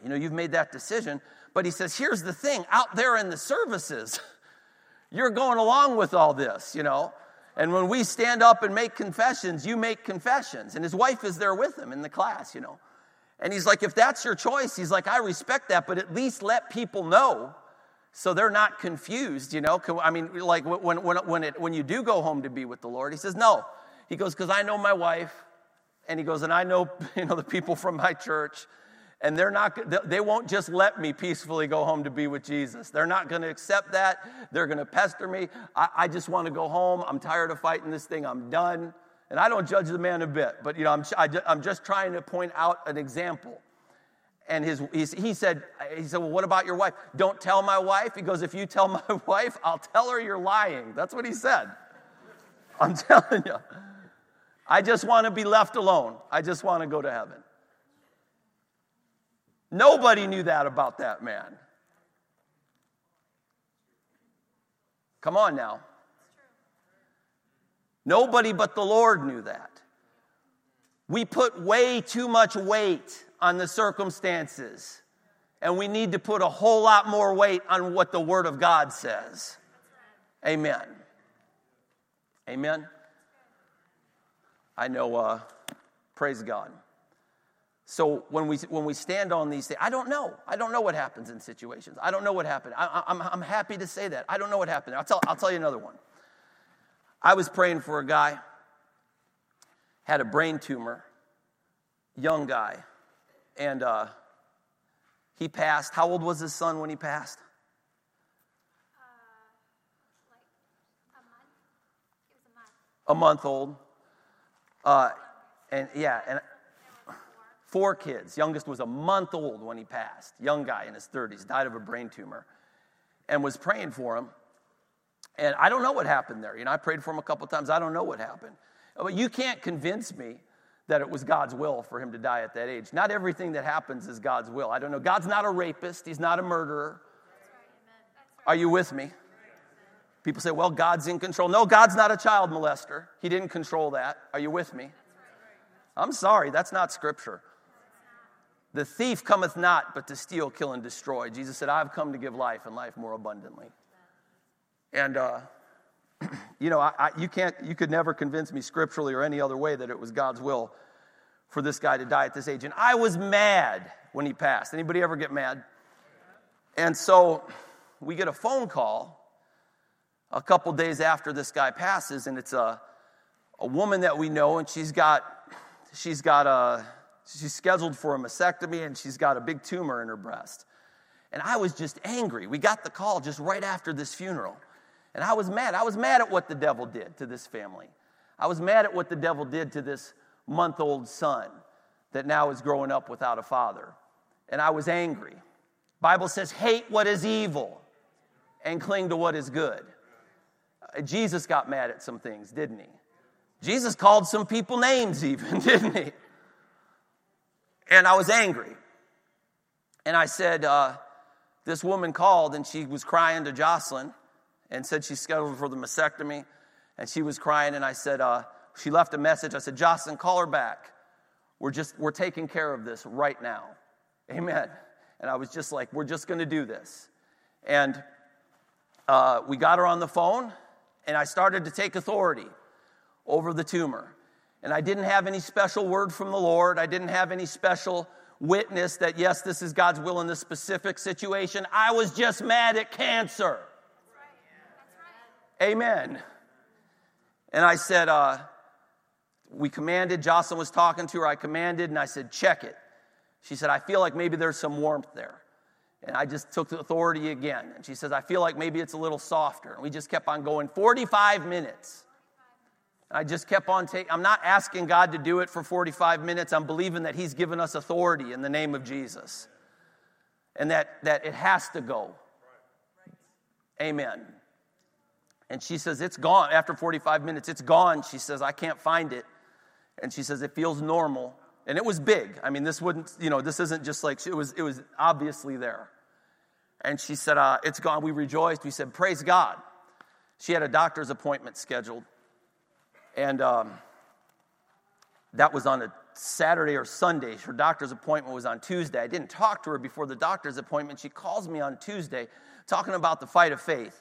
you know, you've made that decision, But he says, here's the thing, out there in the services, you're going along with all this, And when we stand up and make confessions, you make confessions. And his wife is there with him in the class, And he's like, if that's your choice, he's like, I respect that, but at least let people know so they're not confused, I mean, like when you do go home to be with the Lord, he says, no. He goes, because I know my wife, and he goes, and I know, the people from my church, and they won't just let me peacefully go home to be with Jesus. They're not going to accept that. They're going to pester me. I just want to go home. I'm tired of fighting this thing. I'm done. And I don't judge the man a bit, but, I'm just trying to point out an example. And he said, well, what about your wife? Don't tell my wife. He goes, if you tell my wife, I'll tell her you're lying. That's what he said. I'm telling you. I just want to be left alone. I just want to go to heaven. Nobody knew that about that man. Come on now. Nobody but the Lord knew that. We put way too much weight on the circumstances, and we need to put a whole lot more weight on what the Word of God says. Amen. Amen. I know, praise God. So when we stand on these things, I don't know what happens in situations. I don't know what happened. I'm happy to say that. I don't know what happened. I'll tell you another one. I was praying for a guy, had a brain tumor, young guy, and he passed. How old was his son when he passed? Like a month. A month old. And 4 kids. Youngest was a month old when he passed. Young guy in his 30s, died of a brain tumor, and was praying for him. And I don't know what happened there. I prayed for him a couple times. I don't know what happened. But you can't convince me that it was God's will for him to die at that age. Not everything that happens is God's will. I don't know. God's not a rapist. He's not a murderer. Are you with me? People say, well, God's in control. No, God's not a child molester. He didn't control that. Are you with me? I'm sorry. That's not Scripture. The thief cometh not but to steal, kill, and destroy. Jesus said, I've come to give life and life more abundantly. And, you could never convince me scripturally or any other way that it was God's will for this guy to die at this age. And I was mad when he passed. Anybody ever get mad? And so we get a phone call a couple days after this guy passes, and it's a woman that we know, and she's scheduled for a mastectomy, and she's got a big tumor in her breast. And I was just angry. We got the call just right after this funeral. And I was mad. I was mad at what the devil did to this family. I was mad at what the devil did to this month-old son that now is growing up without a father. And I was angry. Bible says, hate what is evil and cling to what is good. Jesus got mad at some things, didn't he? Jesus called some people names even, didn't he? And I was angry. And I said, this woman called, and she was crying to Jocelyn and said she's scheduled for the mastectomy. And she was crying, and I said, she left a message. I said, Jocelyn, call her back. We're taking care of this right now. Amen. And I was just like, we're just going to do this. And we got her on the phone, and I started to take authority over the tumor. And I didn't have any special word from the Lord. I didn't have any special witness that, yes, this is God's will in this specific situation. I was just mad at cancer. That's right. Amen. And I said, we commanded, Jocelyn was talking to her, I commanded, and I said, check it. She said, I feel like maybe there's some warmth there. And I just took the authority again. And she says, I feel like maybe it's a little softer. And we just kept on going 45 minutes. I just kept on taking. I'm not asking God to do it for 45 minutes. I'm believing that he's given us authority in the name of Jesus. And that it has to go. Amen. And she says, it's gone. After 45 minutes, it's gone. She says, I can't find it. And she says, it feels normal. And it was big. I mean, this isn't just like, it was obviously there. And she said, it's gone. We rejoiced. We said, praise God. She had a doctor's appointment scheduled. And That was on a Saturday or Sunday. Her doctor's appointment was on Tuesday. I didn't talk to her before the doctor's appointment. She calls me on Tuesday talking about the fight of faith.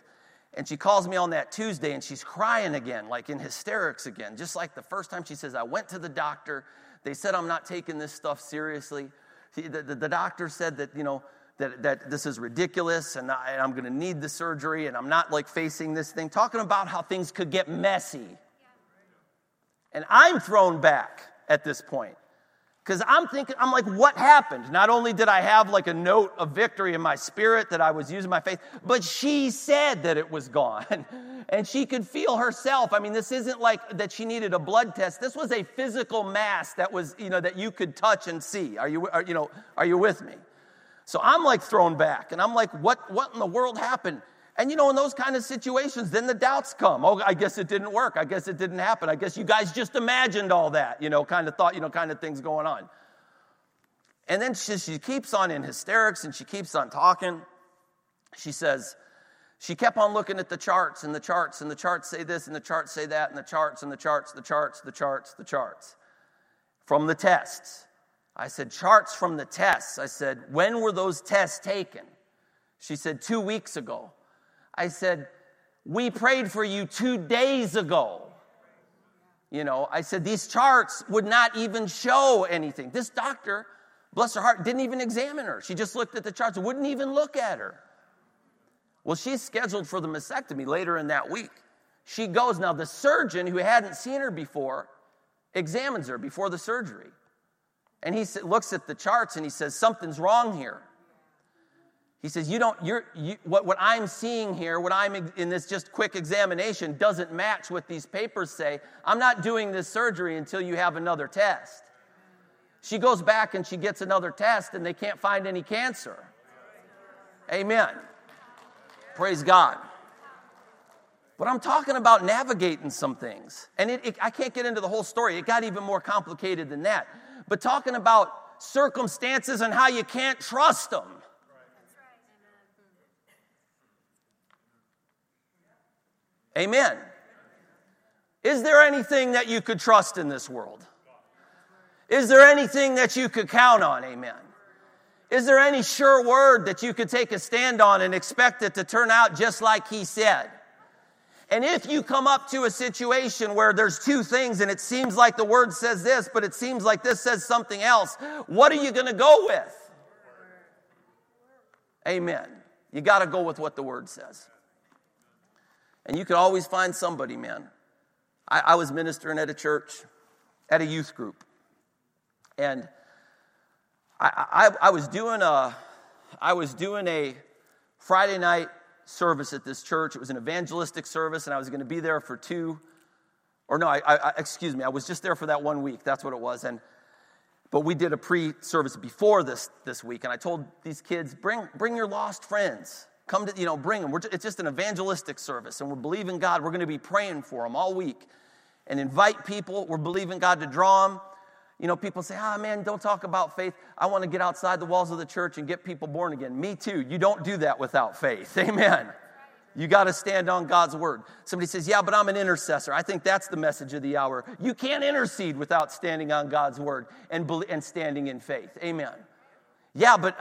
And she calls me on that Tuesday, and she's crying again, like in hysterics again, just like the first time. She says, I went to the doctor. They said I'm not taking this stuff seriously. The doctor said that, you know, that this is ridiculous, and I'm going to need the surgery, and I'm not, like, facing this thing. Talking about how things could get messy. And I'm thrown back at this point, because I'm like, what happened? Not only did I have like a note of victory in my spirit that I was using my faith, but she said that it was gone, and she could feel herself. I mean, this isn't like that she needed a blood test. This was a physical mass that was, you know, that you could touch and see. Are you with me? So I'm like thrown back, and I'm like, what in the world happened? And, you know, in those kind of situations, then the doubts come. Oh, I guess it didn't work. I guess it didn't happen. I guess you guys just imagined all that, you know, kind of thought, you know, kind of things going on. And then she keeps on in hysterics, and she keeps on talking. She says, she kept on looking at the charts, and the charts, and the charts say this, and the charts say that, and the charts, and the charts, the charts, the charts, the charts. From the tests. I said, charts from the tests. I said, when were those tests taken? She said, 2 weeks ago. I said, we prayed for you 2 days ago. You know, I said, these charts would not even show anything. This doctor, bless her heart, didn't even examine her. She just looked at the charts, wouldn't even look at her. Well, she's scheduled for the mastectomy later in that week. She goes. Now, the surgeon who hadn't seen her before examines her before the surgery. And he looks at the charts and he says, something's wrong here. He says, what I'm seeing here, what I'm in this just quick examination doesn't match what these papers say. I'm not doing this surgery until you have another test. She goes back and she gets another test, and they can't find any cancer. Amen. Praise God. But I'm talking about navigating some things. And I can't get into the whole story. It got even more complicated than that. But talking about circumstances and how you can't trust them. Amen. Is there anything that you could trust in this world? Is there anything that you could count on? Amen. Is there any sure word that you could take a stand on and expect it to turn out just like he said? And if you come up to a situation where there's two things and it seems like the word says this, but it seems like this says something else, what are you going to go with? Amen. You got to go with what the word says. And you can always find somebody, man. I was ministering at a church, at a youth group. And I was doing a Friday night service at this church. It was an evangelistic service, and I was going to be there for I was just there for that 1 week. That's what it was. But we did a pre-service before this week, and I told these kids, bring your lost friends. Come to, you know, bring them. It's just an evangelistic service, and we're believing God. We're going to be praying for them all week and invite people. We're believing God to draw them. You know, people say, man, don't talk about faith. I want to get outside the walls of the church and get people born again. Me too. You don't do that without faith. Amen. You got to stand on God's word. Somebody says, yeah, but I'm an intercessor. I think that's the message of the hour. You can't intercede without standing on God's word and standing in faith. Amen. Yeah, but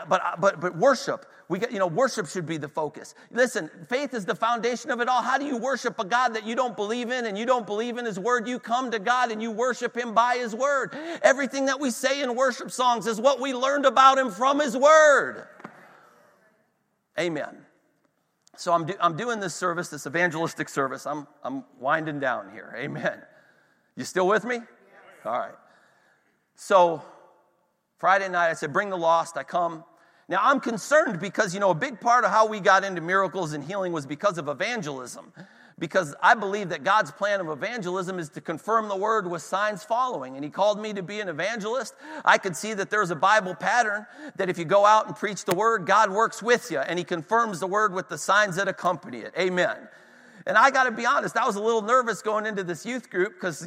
worship. Worship should be the focus. Listen, faith is the foundation of it all. How do you worship a God that you don't believe in and you don't believe in his word? You come to God and you worship him by his word. Everything that we say in worship songs is what we learned about him from his word. Amen. So I'm doing this service, this evangelistic service. I'm winding down here. Amen. You still with me? All right. So Friday night, I said, bring the lost, I come. Now, I'm concerned because, you know, a big part of how we got into miracles and healing was because of evangelism. Because I believe that God's plan of evangelism is to confirm the word with signs following. And he called me to be an evangelist. I could see that there's a Bible pattern that if you go out and preach the word, God works with you. And he confirms the word with the signs that accompany it. Amen. And I got to be honest, I was a little nervous going into this youth group because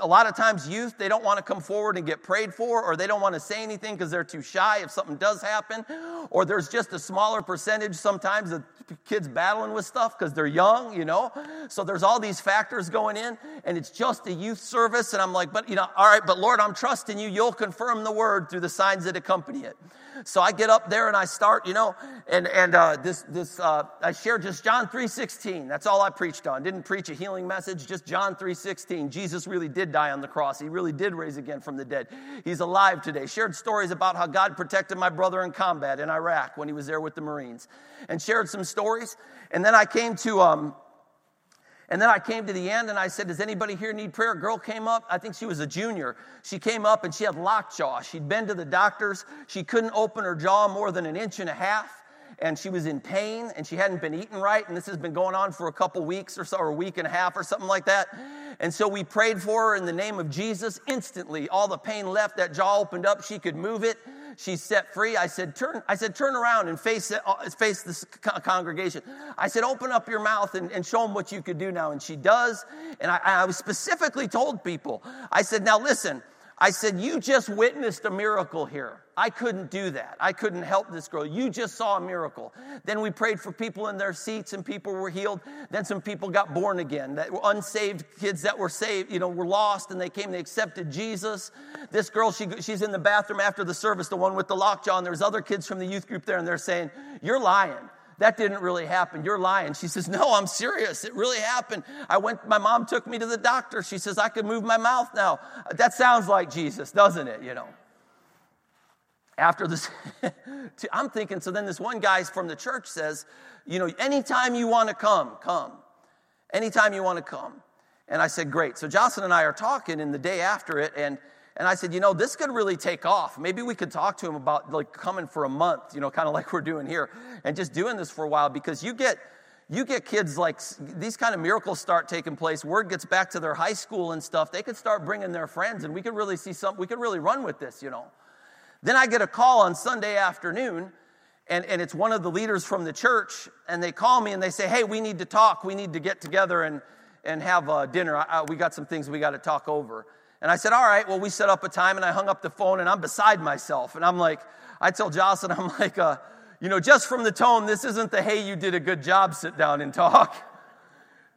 a lot of times youth, they don't want to come forward and get prayed for, or they don't want to say anything because they're too shy if something does happen, or there's just a smaller percentage sometimes of kids battling with stuff because they're young, you know. So there's all these factors going in, and it's just a youth service, and I'm like, but, you know, all right, but Lord, I'm trusting you. You'll confirm the word through the signs that accompany it. So I get up there and I start, you know, and I share just John 3:16. That's all I preached on. Didn't preach a healing message, just John 3:16. Jesus really did die on the cross. He really did raise again from the dead. He's alive today. Shared stories about how God protected my brother in combat in Iraq when he was there with the Marines, and shared some stories. And then I came to the end, and I said, does anybody here need prayer? A girl came up. I think she was a junior. She came up, and she had lockjaw. She'd been to the doctors. She couldn't open her jaw more than 1.5 inches, and she was in pain, and she hadn't been eating right, and this has been going on for a couple weeks or so, or a week and a half or something like that. And so we prayed for her in the name of Jesus. Instantly, all the pain left. That jaw opened up. She could move it. She's set free. I said, turn around and face this congregation. I said, open up your mouth and show them what you could do now. And she does. And I specifically told people, I said, now listen, I said, you just witnessed a miracle here. I couldn't do that. I couldn't help this girl. You just saw a miracle. Then we prayed for people in their seats, and people were healed. Then some people got born again, that were unsaved kids that were saved, you know, were lost, and they came, they accepted Jesus. This girl, she's in the bathroom after the service, the one with the lockjaw, and there's other kids from the youth group there, and they're saying, you're lying. That didn't really happen. You're lying. She says, no, I'm serious. It really happened. My mom took me to the doctor. She says, I can move my mouth now. That sounds like Jesus, doesn't it, you know? After this, I'm thinking, so then this one guy from the church says, you know, anytime you want to come, come. Anytime you want to come. And I said, great. So Jocelyn and I are talking in the day after it, and I said, you know, this could really take off. Maybe we could talk to him about, like, coming for a month, you know, kind of like we're doing here, and just doing this for a while, because you get kids like these kind of miracles start taking place. Word gets back to their high school and stuff. They could start bringing their friends, and we could really see something. We could really run with this, you know. Then I get a call on Sunday afternoon, and it's one of the leaders from the church, and they call me and they say, hey, we need to talk. We need to get together and have dinner. We got some things we got to talk over. And I said, all right, well, we set up a time, and I hung up the phone, and I'm beside myself. And I'm like, I tell Jocelyn, I'm like, you know, just from the tone, this isn't the, hey, you did a good job, sit down and talk.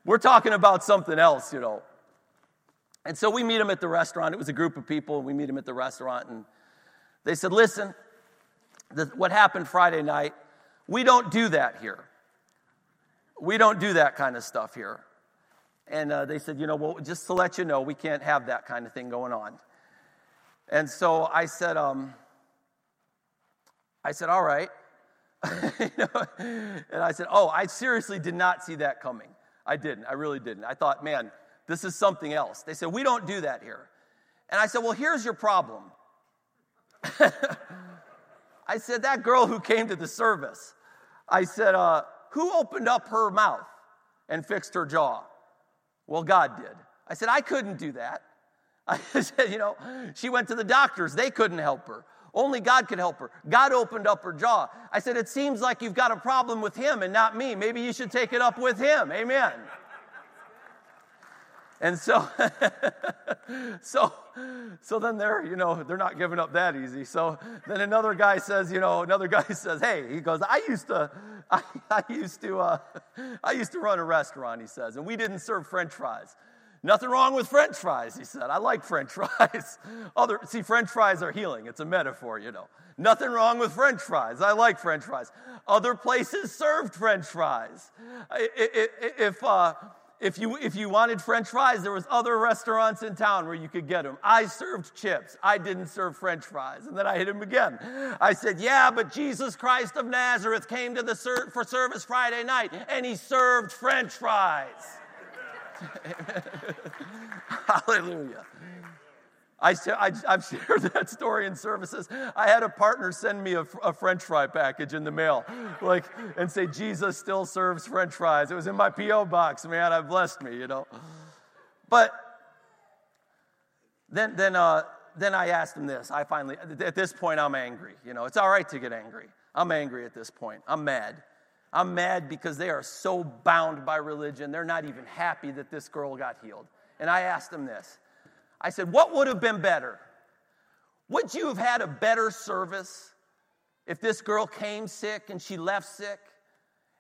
We're talking about something else, you know. And so we meet him at the restaurant. It was a group of people, and we meet him at the restaurant, and they said, listen, what happened Friday night, we don't do that here. We don't do that kind of stuff here. And they said, you know, well, just to let you know, we can't have that kind of thing going on. And so I said, all right. You know? And I said, oh, I seriously did not see that coming. I didn't. I really didn't. I thought, man, this is something else. They said, we don't do that here. And I said, well, here's your problem. I said, that girl who came to the service, I said, who opened up her mouth and fixed her jaw? Well, God did. I said, I couldn't do that. I said, you know, she went to the doctors. They couldn't help her. Only God could help her. God opened up her jaw. I said, it seems like you've got a problem with him and not me. Maybe you should take it up with him. Amen. And so, so then they're, you know, they're not giving up that easy. So then another guy says, hey, he goes, I used to run a restaurant, he says, and we didn't serve French fries. Nothing wrong with French fries, he said. I like French fries. French fries are healing. It's a metaphor, you know. Nothing wrong with French fries. I like French fries. Other places served French fries. If you wanted French fries, there was other restaurants in town where you could get them. I served chips. I didn't serve French fries. And then I hit him again. I said, yeah, but Jesus Christ of Nazareth came to the for service Friday night, and he served French fries. Hallelujah. I've shared that story in services. I had a partner send me a French fry package in the mail, like, and say, Jesus still serves French fries. It was in my P.O. box, man. I blessed me, you know. But then I asked him this. I finally, at this point, I'm angry. You know, it's all right to get angry. I'm angry at this point. I'm mad. I'm mad because they are so bound by religion, they're not even happy that this girl got healed. And I asked them this. I said, what would have been better? Would you have had a better service if this girl came sick and she left sick?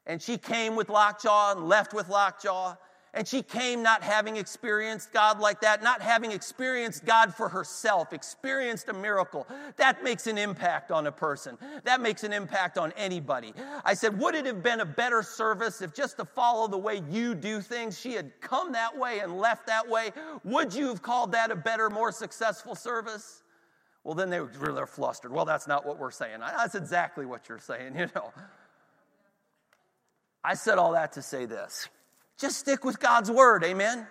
And she came with lockjaw and left with lockjaw? And she came not having experienced God like that, not having experienced God for herself, experienced a miracle. That makes an impact on a person. That makes an impact on anybody. I said, would it have been a better service if just to follow the way you do things, she had come that way and left that way? Would you have called that a better, more successful service? Well, then they were flustered. Well, that's not what we're saying. That's exactly what you're saying, you know. I said all that to say this. Just stick with God's word, amen?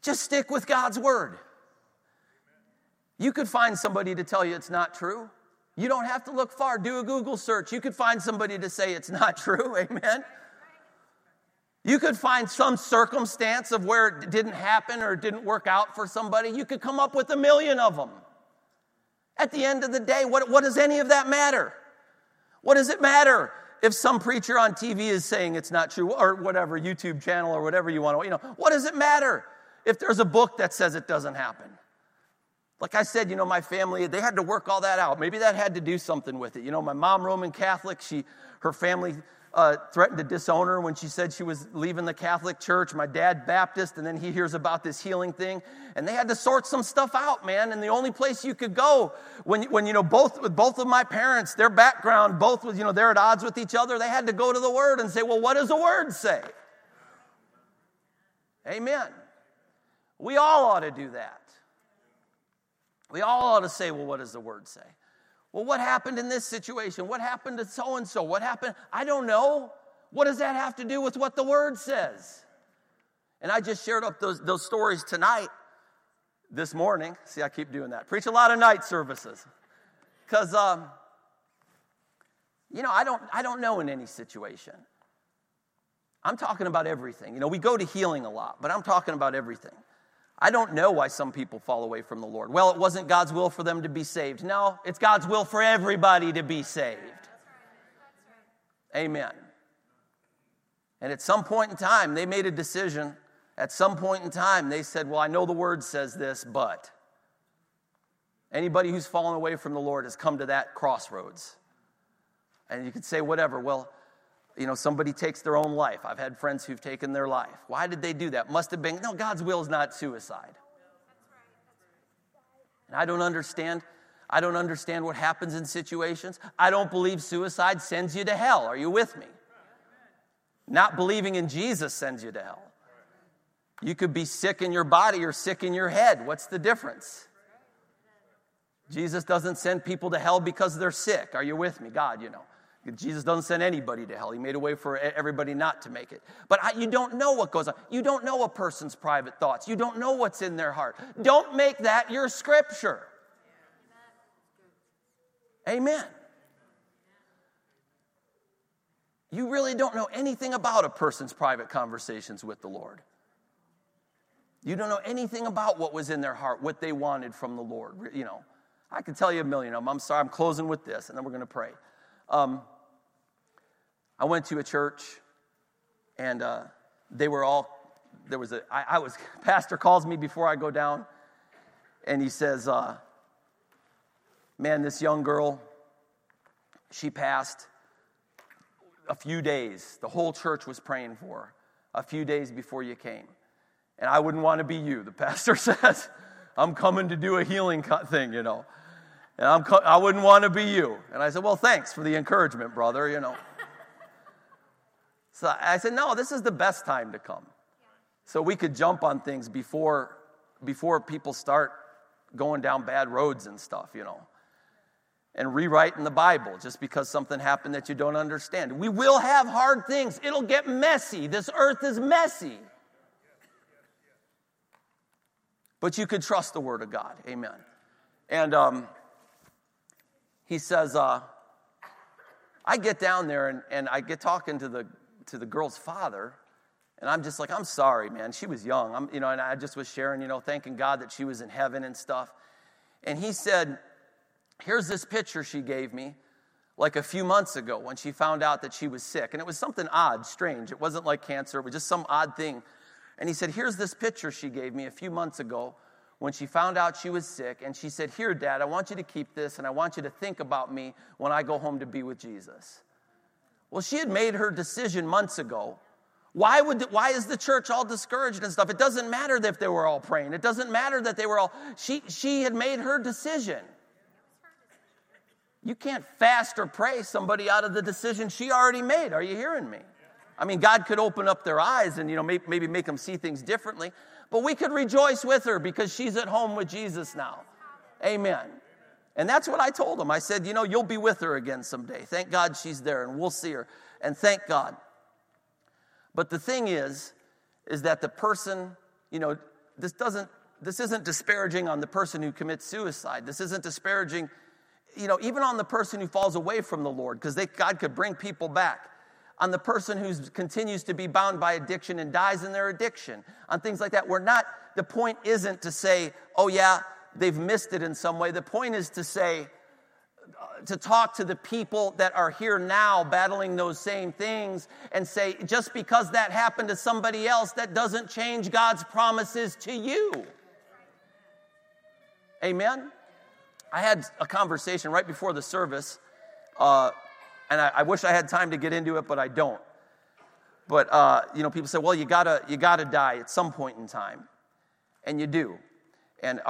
Just stick with God's word. You could find somebody to tell you it's not true. You don't have to look far. Do a Google search. You could find somebody to say it's not true, amen? You could find some circumstance of where it didn't happen or it didn't work out for somebody. You could come up with 1,000,000 of them. At the end of the day, what does any of that matter? What does it matter? If some preacher on TV is saying it's not true, or whatever, YouTube channel or whatever you want to, you know, what does it matter if there's a book that says it doesn't happen? Like I said, you know, my family, they had to work all that out. Maybe that had to do something with it. You know, my mom, Roman Catholic, her family threatened to disown her when she said she was leaving the Catholic Church. My dad, Baptist, and then he hears about this healing thing. And they had to sort some stuff out, man. And the only place you could go when you know, both of my parents, their background, both was, you know, they're at odds with each other. They had to go to the Word and say, well, what does the Word say? Amen. We all ought to do that. We all ought to say, well, what does the Word say? Well, what happened in this situation? What happened to so-and-so? What happened? I don't know. What does that have to do with what the Word says? And I just shared up those stories tonight, this morning. See, I keep doing that. Preach a lot of night services. Because, you know, I don't know in any situation. I'm talking about everything. You know, we go to healing a lot, but I'm talking about everything. I don't know why some people fall away from the Lord. Well, it wasn't God's will for them to be saved. No, it's God's will for everybody to be saved. Amen. And at some point in time, they made a decision. At some point in time, they said, well, I know the Word says this, but anybody who's fallen away from the Lord has come to that crossroads. And you could say whatever. Well, you know, somebody takes their own life. I've had friends who've taken their life. Why did they do that? Must have been, no, God's will is not suicide. And I don't understand what happens in situations. I don't believe suicide sends you to hell. Are you with me? Not believing in Jesus sends you to hell. You could be sick in your body or sick in your head. What's the difference? Jesus doesn't send people to hell because they're sick. Are you with me? God, you know. Jesus doesn't send anybody to hell. He made a way for everybody not to make it. But you don't know what goes on. You don't know a person's private thoughts. You don't know what's in their heart. Don't make that your scripture. Amen. You really don't know anything about a person's private conversations with the Lord. You don't know anything about what was in their heart, what they wanted from the Lord. You know, I could tell you 1,000,000 of them. I'm sorry, I'm closing with this, and then we're going to pray. I went to a church, and they were all, there was a, I was, pastor calls me before I go down, and he says, man, this young girl, she passed a few days. The whole church was praying for her a few days before you came. And I wouldn't want to be you, the pastor says. I'm coming to do a healing thing, you know. And I wouldn't want to be you. And I said, well, thanks for the encouragement, brother, you know. So I said, no, this is the best time to come. So we could jump on things before people start going down bad roads and stuff, you know. And rewriting the Bible just because something happened that you don't understand. We will have hard things. It'll get messy. This earth is messy. But you could trust the Word of God. Amen. And, he says, I get down there and I get talking to the girl's father, and I'm just like, I'm sorry, man. She was young, you know, and I just was sharing, you know, thanking God that she was in heaven and stuff. And he said, here's this picture she gave me like a few months ago when she found out that she was sick. And it was something odd, strange. It wasn't like cancer. It was just some odd thing. And he said, here's this picture she gave me a few months ago when she found out she was sick. And she said, here, Dad, I want you to keep this, and I want you to think about me when I go home to be with Jesus. Well, she had made her decision months ago. Why is the church all discouraged and stuff? It doesn't matter if they were all praying. It doesn't matter that they were all... She had made her decision. You can't fast or pray somebody out of the decision she already made. Are you hearing me? I mean, God could open up their eyes and, maybe make them see things differently. But we could rejoice with her because she's at home with Jesus now. Amen. And that's what I told him. I said, you'll be with her again someday. Thank God she's there and we'll see her. And thank God. But the thing is that the person, this isn't disparaging on the person who commits suicide. This isn't disparaging, even on the person who falls away from the Lord, because God could bring people back. On the person who continues to be bound by addiction and dies in their addiction. On things like that. The point isn't to say, oh yeah, they've missed it in some way. The point is to say, to talk to the people that are here now battling those same things and say, just because that happened to somebody else, that doesn't change God's promises to you. Amen? I had a conversation right before the service, and I wish I had time to get into it, but I don't. But, people say, well, you gotta die at some point in time. And you do. And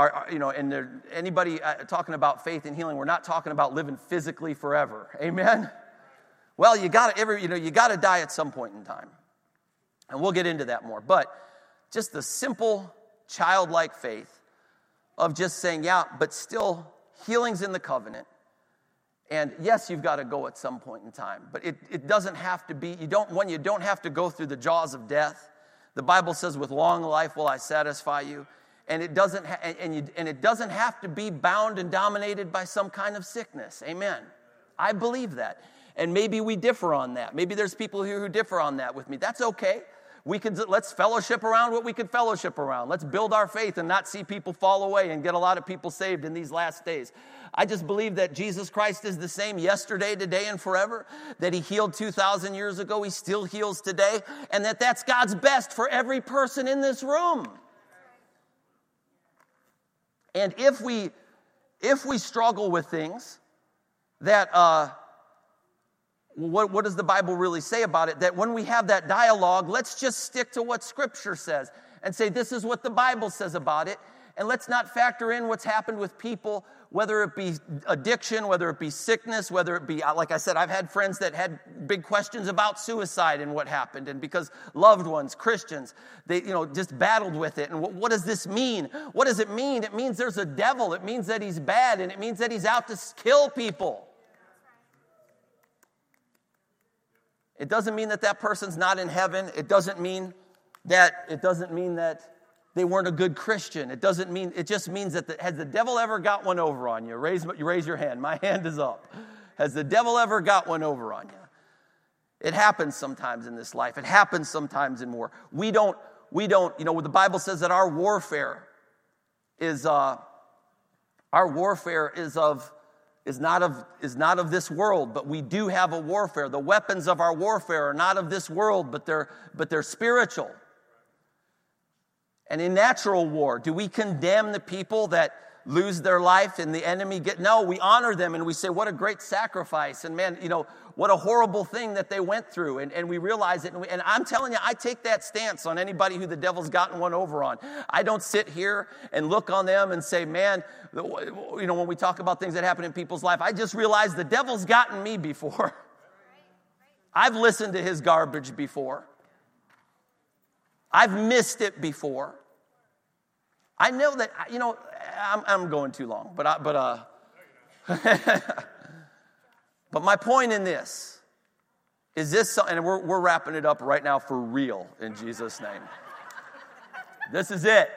anybody talking about faith and healing, we're not talking about living physically forever. Amen. Well, you gotta die at some point in time, and we'll get into that more. But just the simple childlike faith of just saying, yeah, but still healing's in the covenant, and yes, you've got to go at some point in time, but it doesn't have to be. You don't have to go through the jaws of death. The Bible says, "With long life will I satisfy you." And it doesn't have to be bound and dominated by some kind of sickness. Amen. I believe that. And maybe we differ on that. Maybe there's people here who differ on that with me. That's okay. Let's fellowship around what we can fellowship around. Let's build our faith and not see people fall away and get a lot of people saved in these last days. I just believe that Jesus Christ is the same yesterday, today, and forever, that he healed 2,000 years ago, he still heals today, and that's God's best for every person in this room. And if we struggle with things that, what does the Bible really say about it? That when we have that dialogue, let's just stick to what Scripture says and say, this is what the Bible says about it. And let's not factor in what's happened with people, whether it be addiction, whether it be sickness, whether it be, like I said, I've had friends that had big questions about suicide and what happened. And because loved ones, Christians, they just battled with it. And what does this mean? What does it mean? It means there's a devil. It means that he's bad. And it means that he's out to kill people. It doesn't mean that person's not in heaven. It doesn't mean that they weren't a good Christian. It doesn't mean, it just means that has the devil ever got one over on you? Raise your hand. My hand is up. Has the devil ever got one over on you? It happens sometimes in this life. It happens sometimes in war. We don't, the Bible says that our warfare is not of this world, but we do have a warfare. The weapons of our warfare are not of this world, but they're spiritual. And in natural war, do we condemn the people that lose their life and the enemy no, we honor them and we say, what a great sacrifice. And man, what a horrible thing that they went through. And we realize it. And I'm telling you, I take that stance on anybody who the devil's gotten one over on. I don't sit here and look on them and say, man, when we talk about things that happen in people's life, I just realize the devil's gotten me before. I've listened to his garbage before. I've missed it before. I know that, I'm going too long, but my point in this is this, and we're wrapping it up right now for real in Jesus' name. This is it.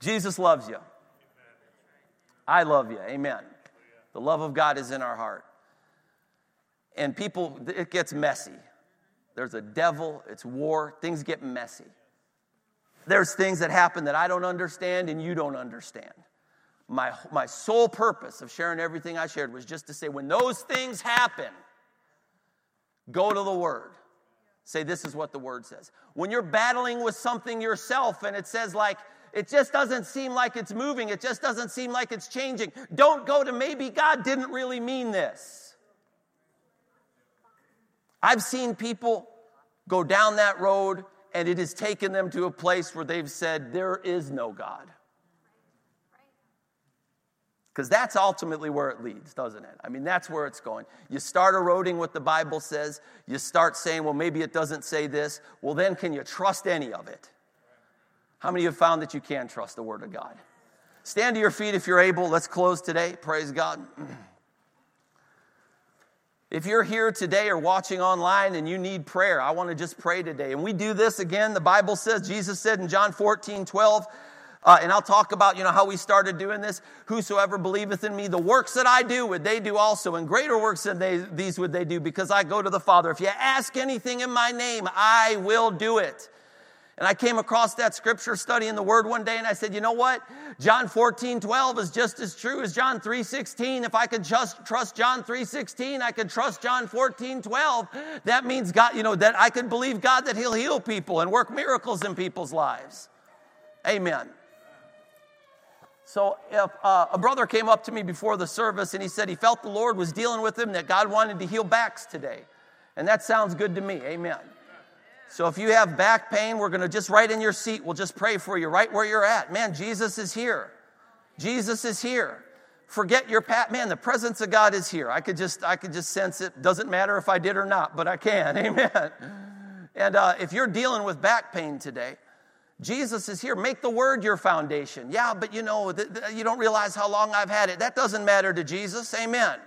Jesus loves you. I love you. Amen. The love of God is in our heart. And people, it gets messy. There's a devil, it's war, things get messy. There's things that happen that I don't understand and you don't understand. My sole purpose of sharing everything I shared was just to say, when those things happen, go to the Word. Say, this is what the Word says. When you're battling with something yourself and it says, like, it just doesn't seem like it's moving, it just doesn't seem like it's changing, don't go to maybe God didn't really mean this. I've seen people go down that road and it has taken them to a place where they've said, there is no God. Because that's ultimately where it leads, doesn't it? I mean, that's where it's going. You start eroding what the Bible says. You start saying, well, maybe it doesn't say this. Well, then can you trust any of it? How many of you have found that you can trust the Word of God? Stand to your feet if you're able. Let's close today. Praise God. If you're here today or watching online and you need prayer, I want to just pray today. And we do this again. The Bible says, Jesus said in John 14:12, and I'll talk about, how we started doing this. Whosoever believeth in me, the works that I do would they do also, and greater works than these would they do, because I go to the Father. If you ask anything in my name, I will do it. And I came across that scripture study in the Word one day, and I said, you know what? John 14:12 is just as true as John 3:16. If I could just trust John 3:16, I could trust John 14:12. That means God, that I could believe God that He'll heal people and work miracles in people's lives. Amen. So if a brother came up to me before the service and he said he felt the Lord was dealing with him, that God wanted to heal backs today. And that sounds good to me. Amen. So if you have back pain, we're going to just right in your seat. We'll just pray for you right where you're at. Man, Jesus is here. Jesus is here. Forget your pat. Man, the presence of God is here. I could just sense it. Doesn't matter if I did or not, but I can. Amen. And if you're dealing with back pain today, Jesus is here. Make the Word your foundation. Yeah, but you don't realize how long I've had it. That doesn't matter to Jesus. Amen.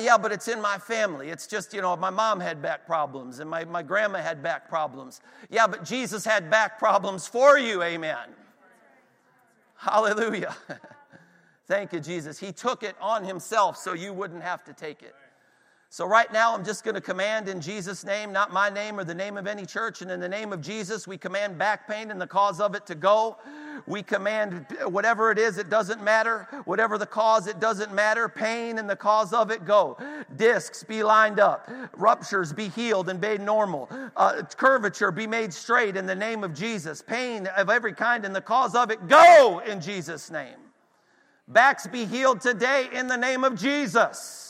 Yeah, but it's in my family. It's just, my mom had back problems and my grandma had back problems. Yeah, but Jesus had back problems for you. Amen. Hallelujah. Thank you, Jesus. He took it on Himself so you wouldn't have to take it. So right now, I'm just going to command in Jesus' name, not my name or the name of any church, and in the name of Jesus, we command back pain and the cause of it to go. We command whatever it is, it doesn't matter. Whatever the cause, it doesn't matter. Pain and the cause of it go. Discs be lined up. Ruptures be healed and made normal. Curvature be made straight in the name of Jesus. Pain of every kind and the cause of it go in Jesus' name. Backs be healed today in the name of Jesus.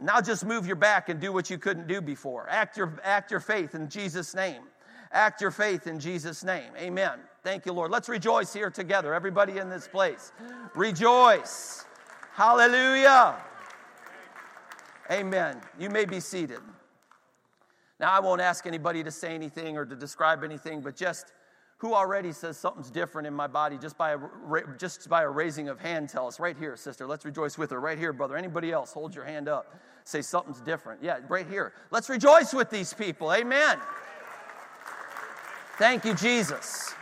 Now just move your back and do what you couldn't do before. Act your faith in Jesus' name. Act your faith in Jesus' name. Amen. Thank you, Lord. Let's rejoice here together. Everybody in this place. Rejoice. Hallelujah. Amen. You may be seated. Now, I won't ask anybody to say anything or to describe anything, but just who already says something's different in my body just by a raising of hand? Tell us right here, sister. Let's rejoice with her. Right here, brother. Anybody else? Hold your hand up. Say something's different. Yeah, right here. Let's rejoice with these people. Amen. Thank you, Jesus.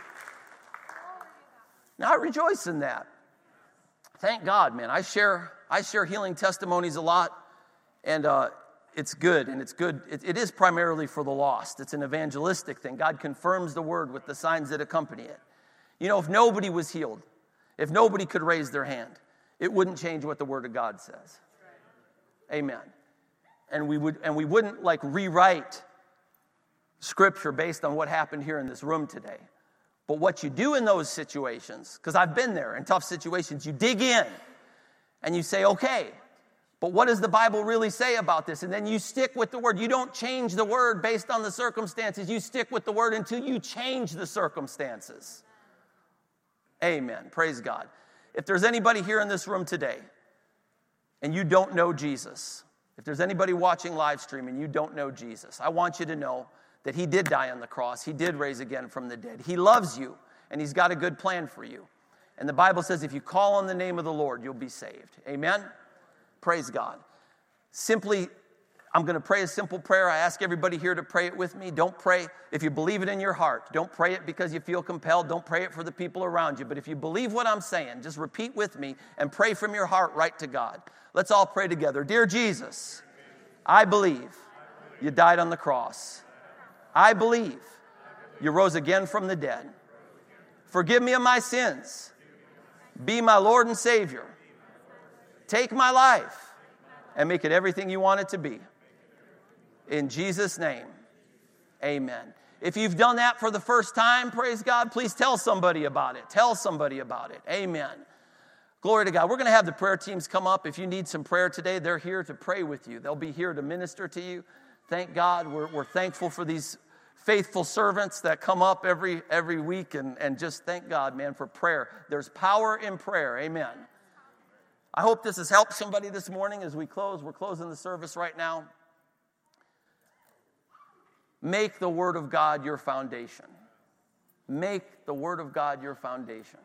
Now I rejoice in that. Thank God, man. I share healing testimonies a lot, and it's good, and it's good. It is primarily for the lost. It's an evangelistic thing. God confirms the Word with the signs that accompany it. If nobody was healed, if nobody could raise their hand, it wouldn't change what the Word of God says. Amen. And we wouldn't like rewrite Scripture based on what happened here in this room today. But what you do in those situations, because I've been there in tough situations, you dig in and you say, okay, but what does the Bible really say about this? And then you stick with the Word. You don't change the Word based on the circumstances. You stick with the Word until you change the circumstances. Amen. Praise God. If there's anybody here in this room today and you don't know Jesus, if there's anybody watching live stream and you don't know Jesus, I want you to know that He did die on the cross. He did raise again from the dead. He loves you, and He's got a good plan for you. And the Bible says if you call on the name of the Lord, you'll be saved. Amen. Praise God. Simply, I'm going to pray a simple prayer. I ask everybody here to pray it with me. Don't pray if you believe it in your heart. Don't pray it because you feel compelled. Don't pray it for the people around you. But if you believe what I'm saying, just repeat with me and pray from your heart right to God. Let's all pray together. Dear Jesus, I believe you died on the cross. I believe you rose again from the dead. Forgive me of my sins. Be my Lord and Savior. Take my life and make it everything you want it to be. In Jesus' name, amen. If you've done that for the first time, praise God, please tell somebody about it. Tell somebody about it. Amen. Glory to God. We're going to have the prayer teams come up. If you need some prayer today, they're here to pray with you. They'll be here to minister to you. Thank God. We're thankful for these faithful servants that come up every week and just thank God, man, for prayer. There's power in prayer. Amen. I hope this has helped somebody this morning as we close. We're closing the service right now. Make the Word of God your foundation. Make the Word of God your foundation.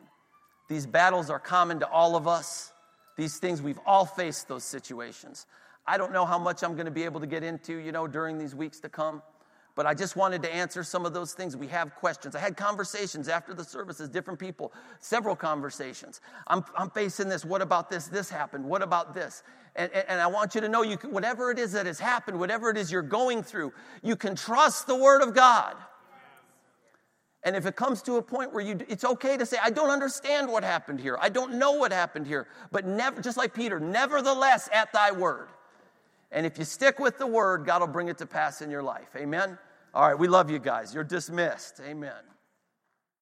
These battles are common to all of us. These things, we've all faced those situations. I don't know how much I'm going to be able to get into, during these weeks to come. But I just wanted to answer some of those things. We have questions. I had conversations after the services, different people, several conversations. I'm facing this. What about this? This happened. What about this? And I want you to know, whatever it is that has happened, whatever it is you're going through, you can trust the Word of God. And if it comes to a point where it's okay to say, I don't understand what happened here. I don't know what happened here. But just like Peter, nevertheless at thy word. And if you stick with the word, God will bring it to pass in your life. Amen? All right, we love you guys. You're dismissed. Amen.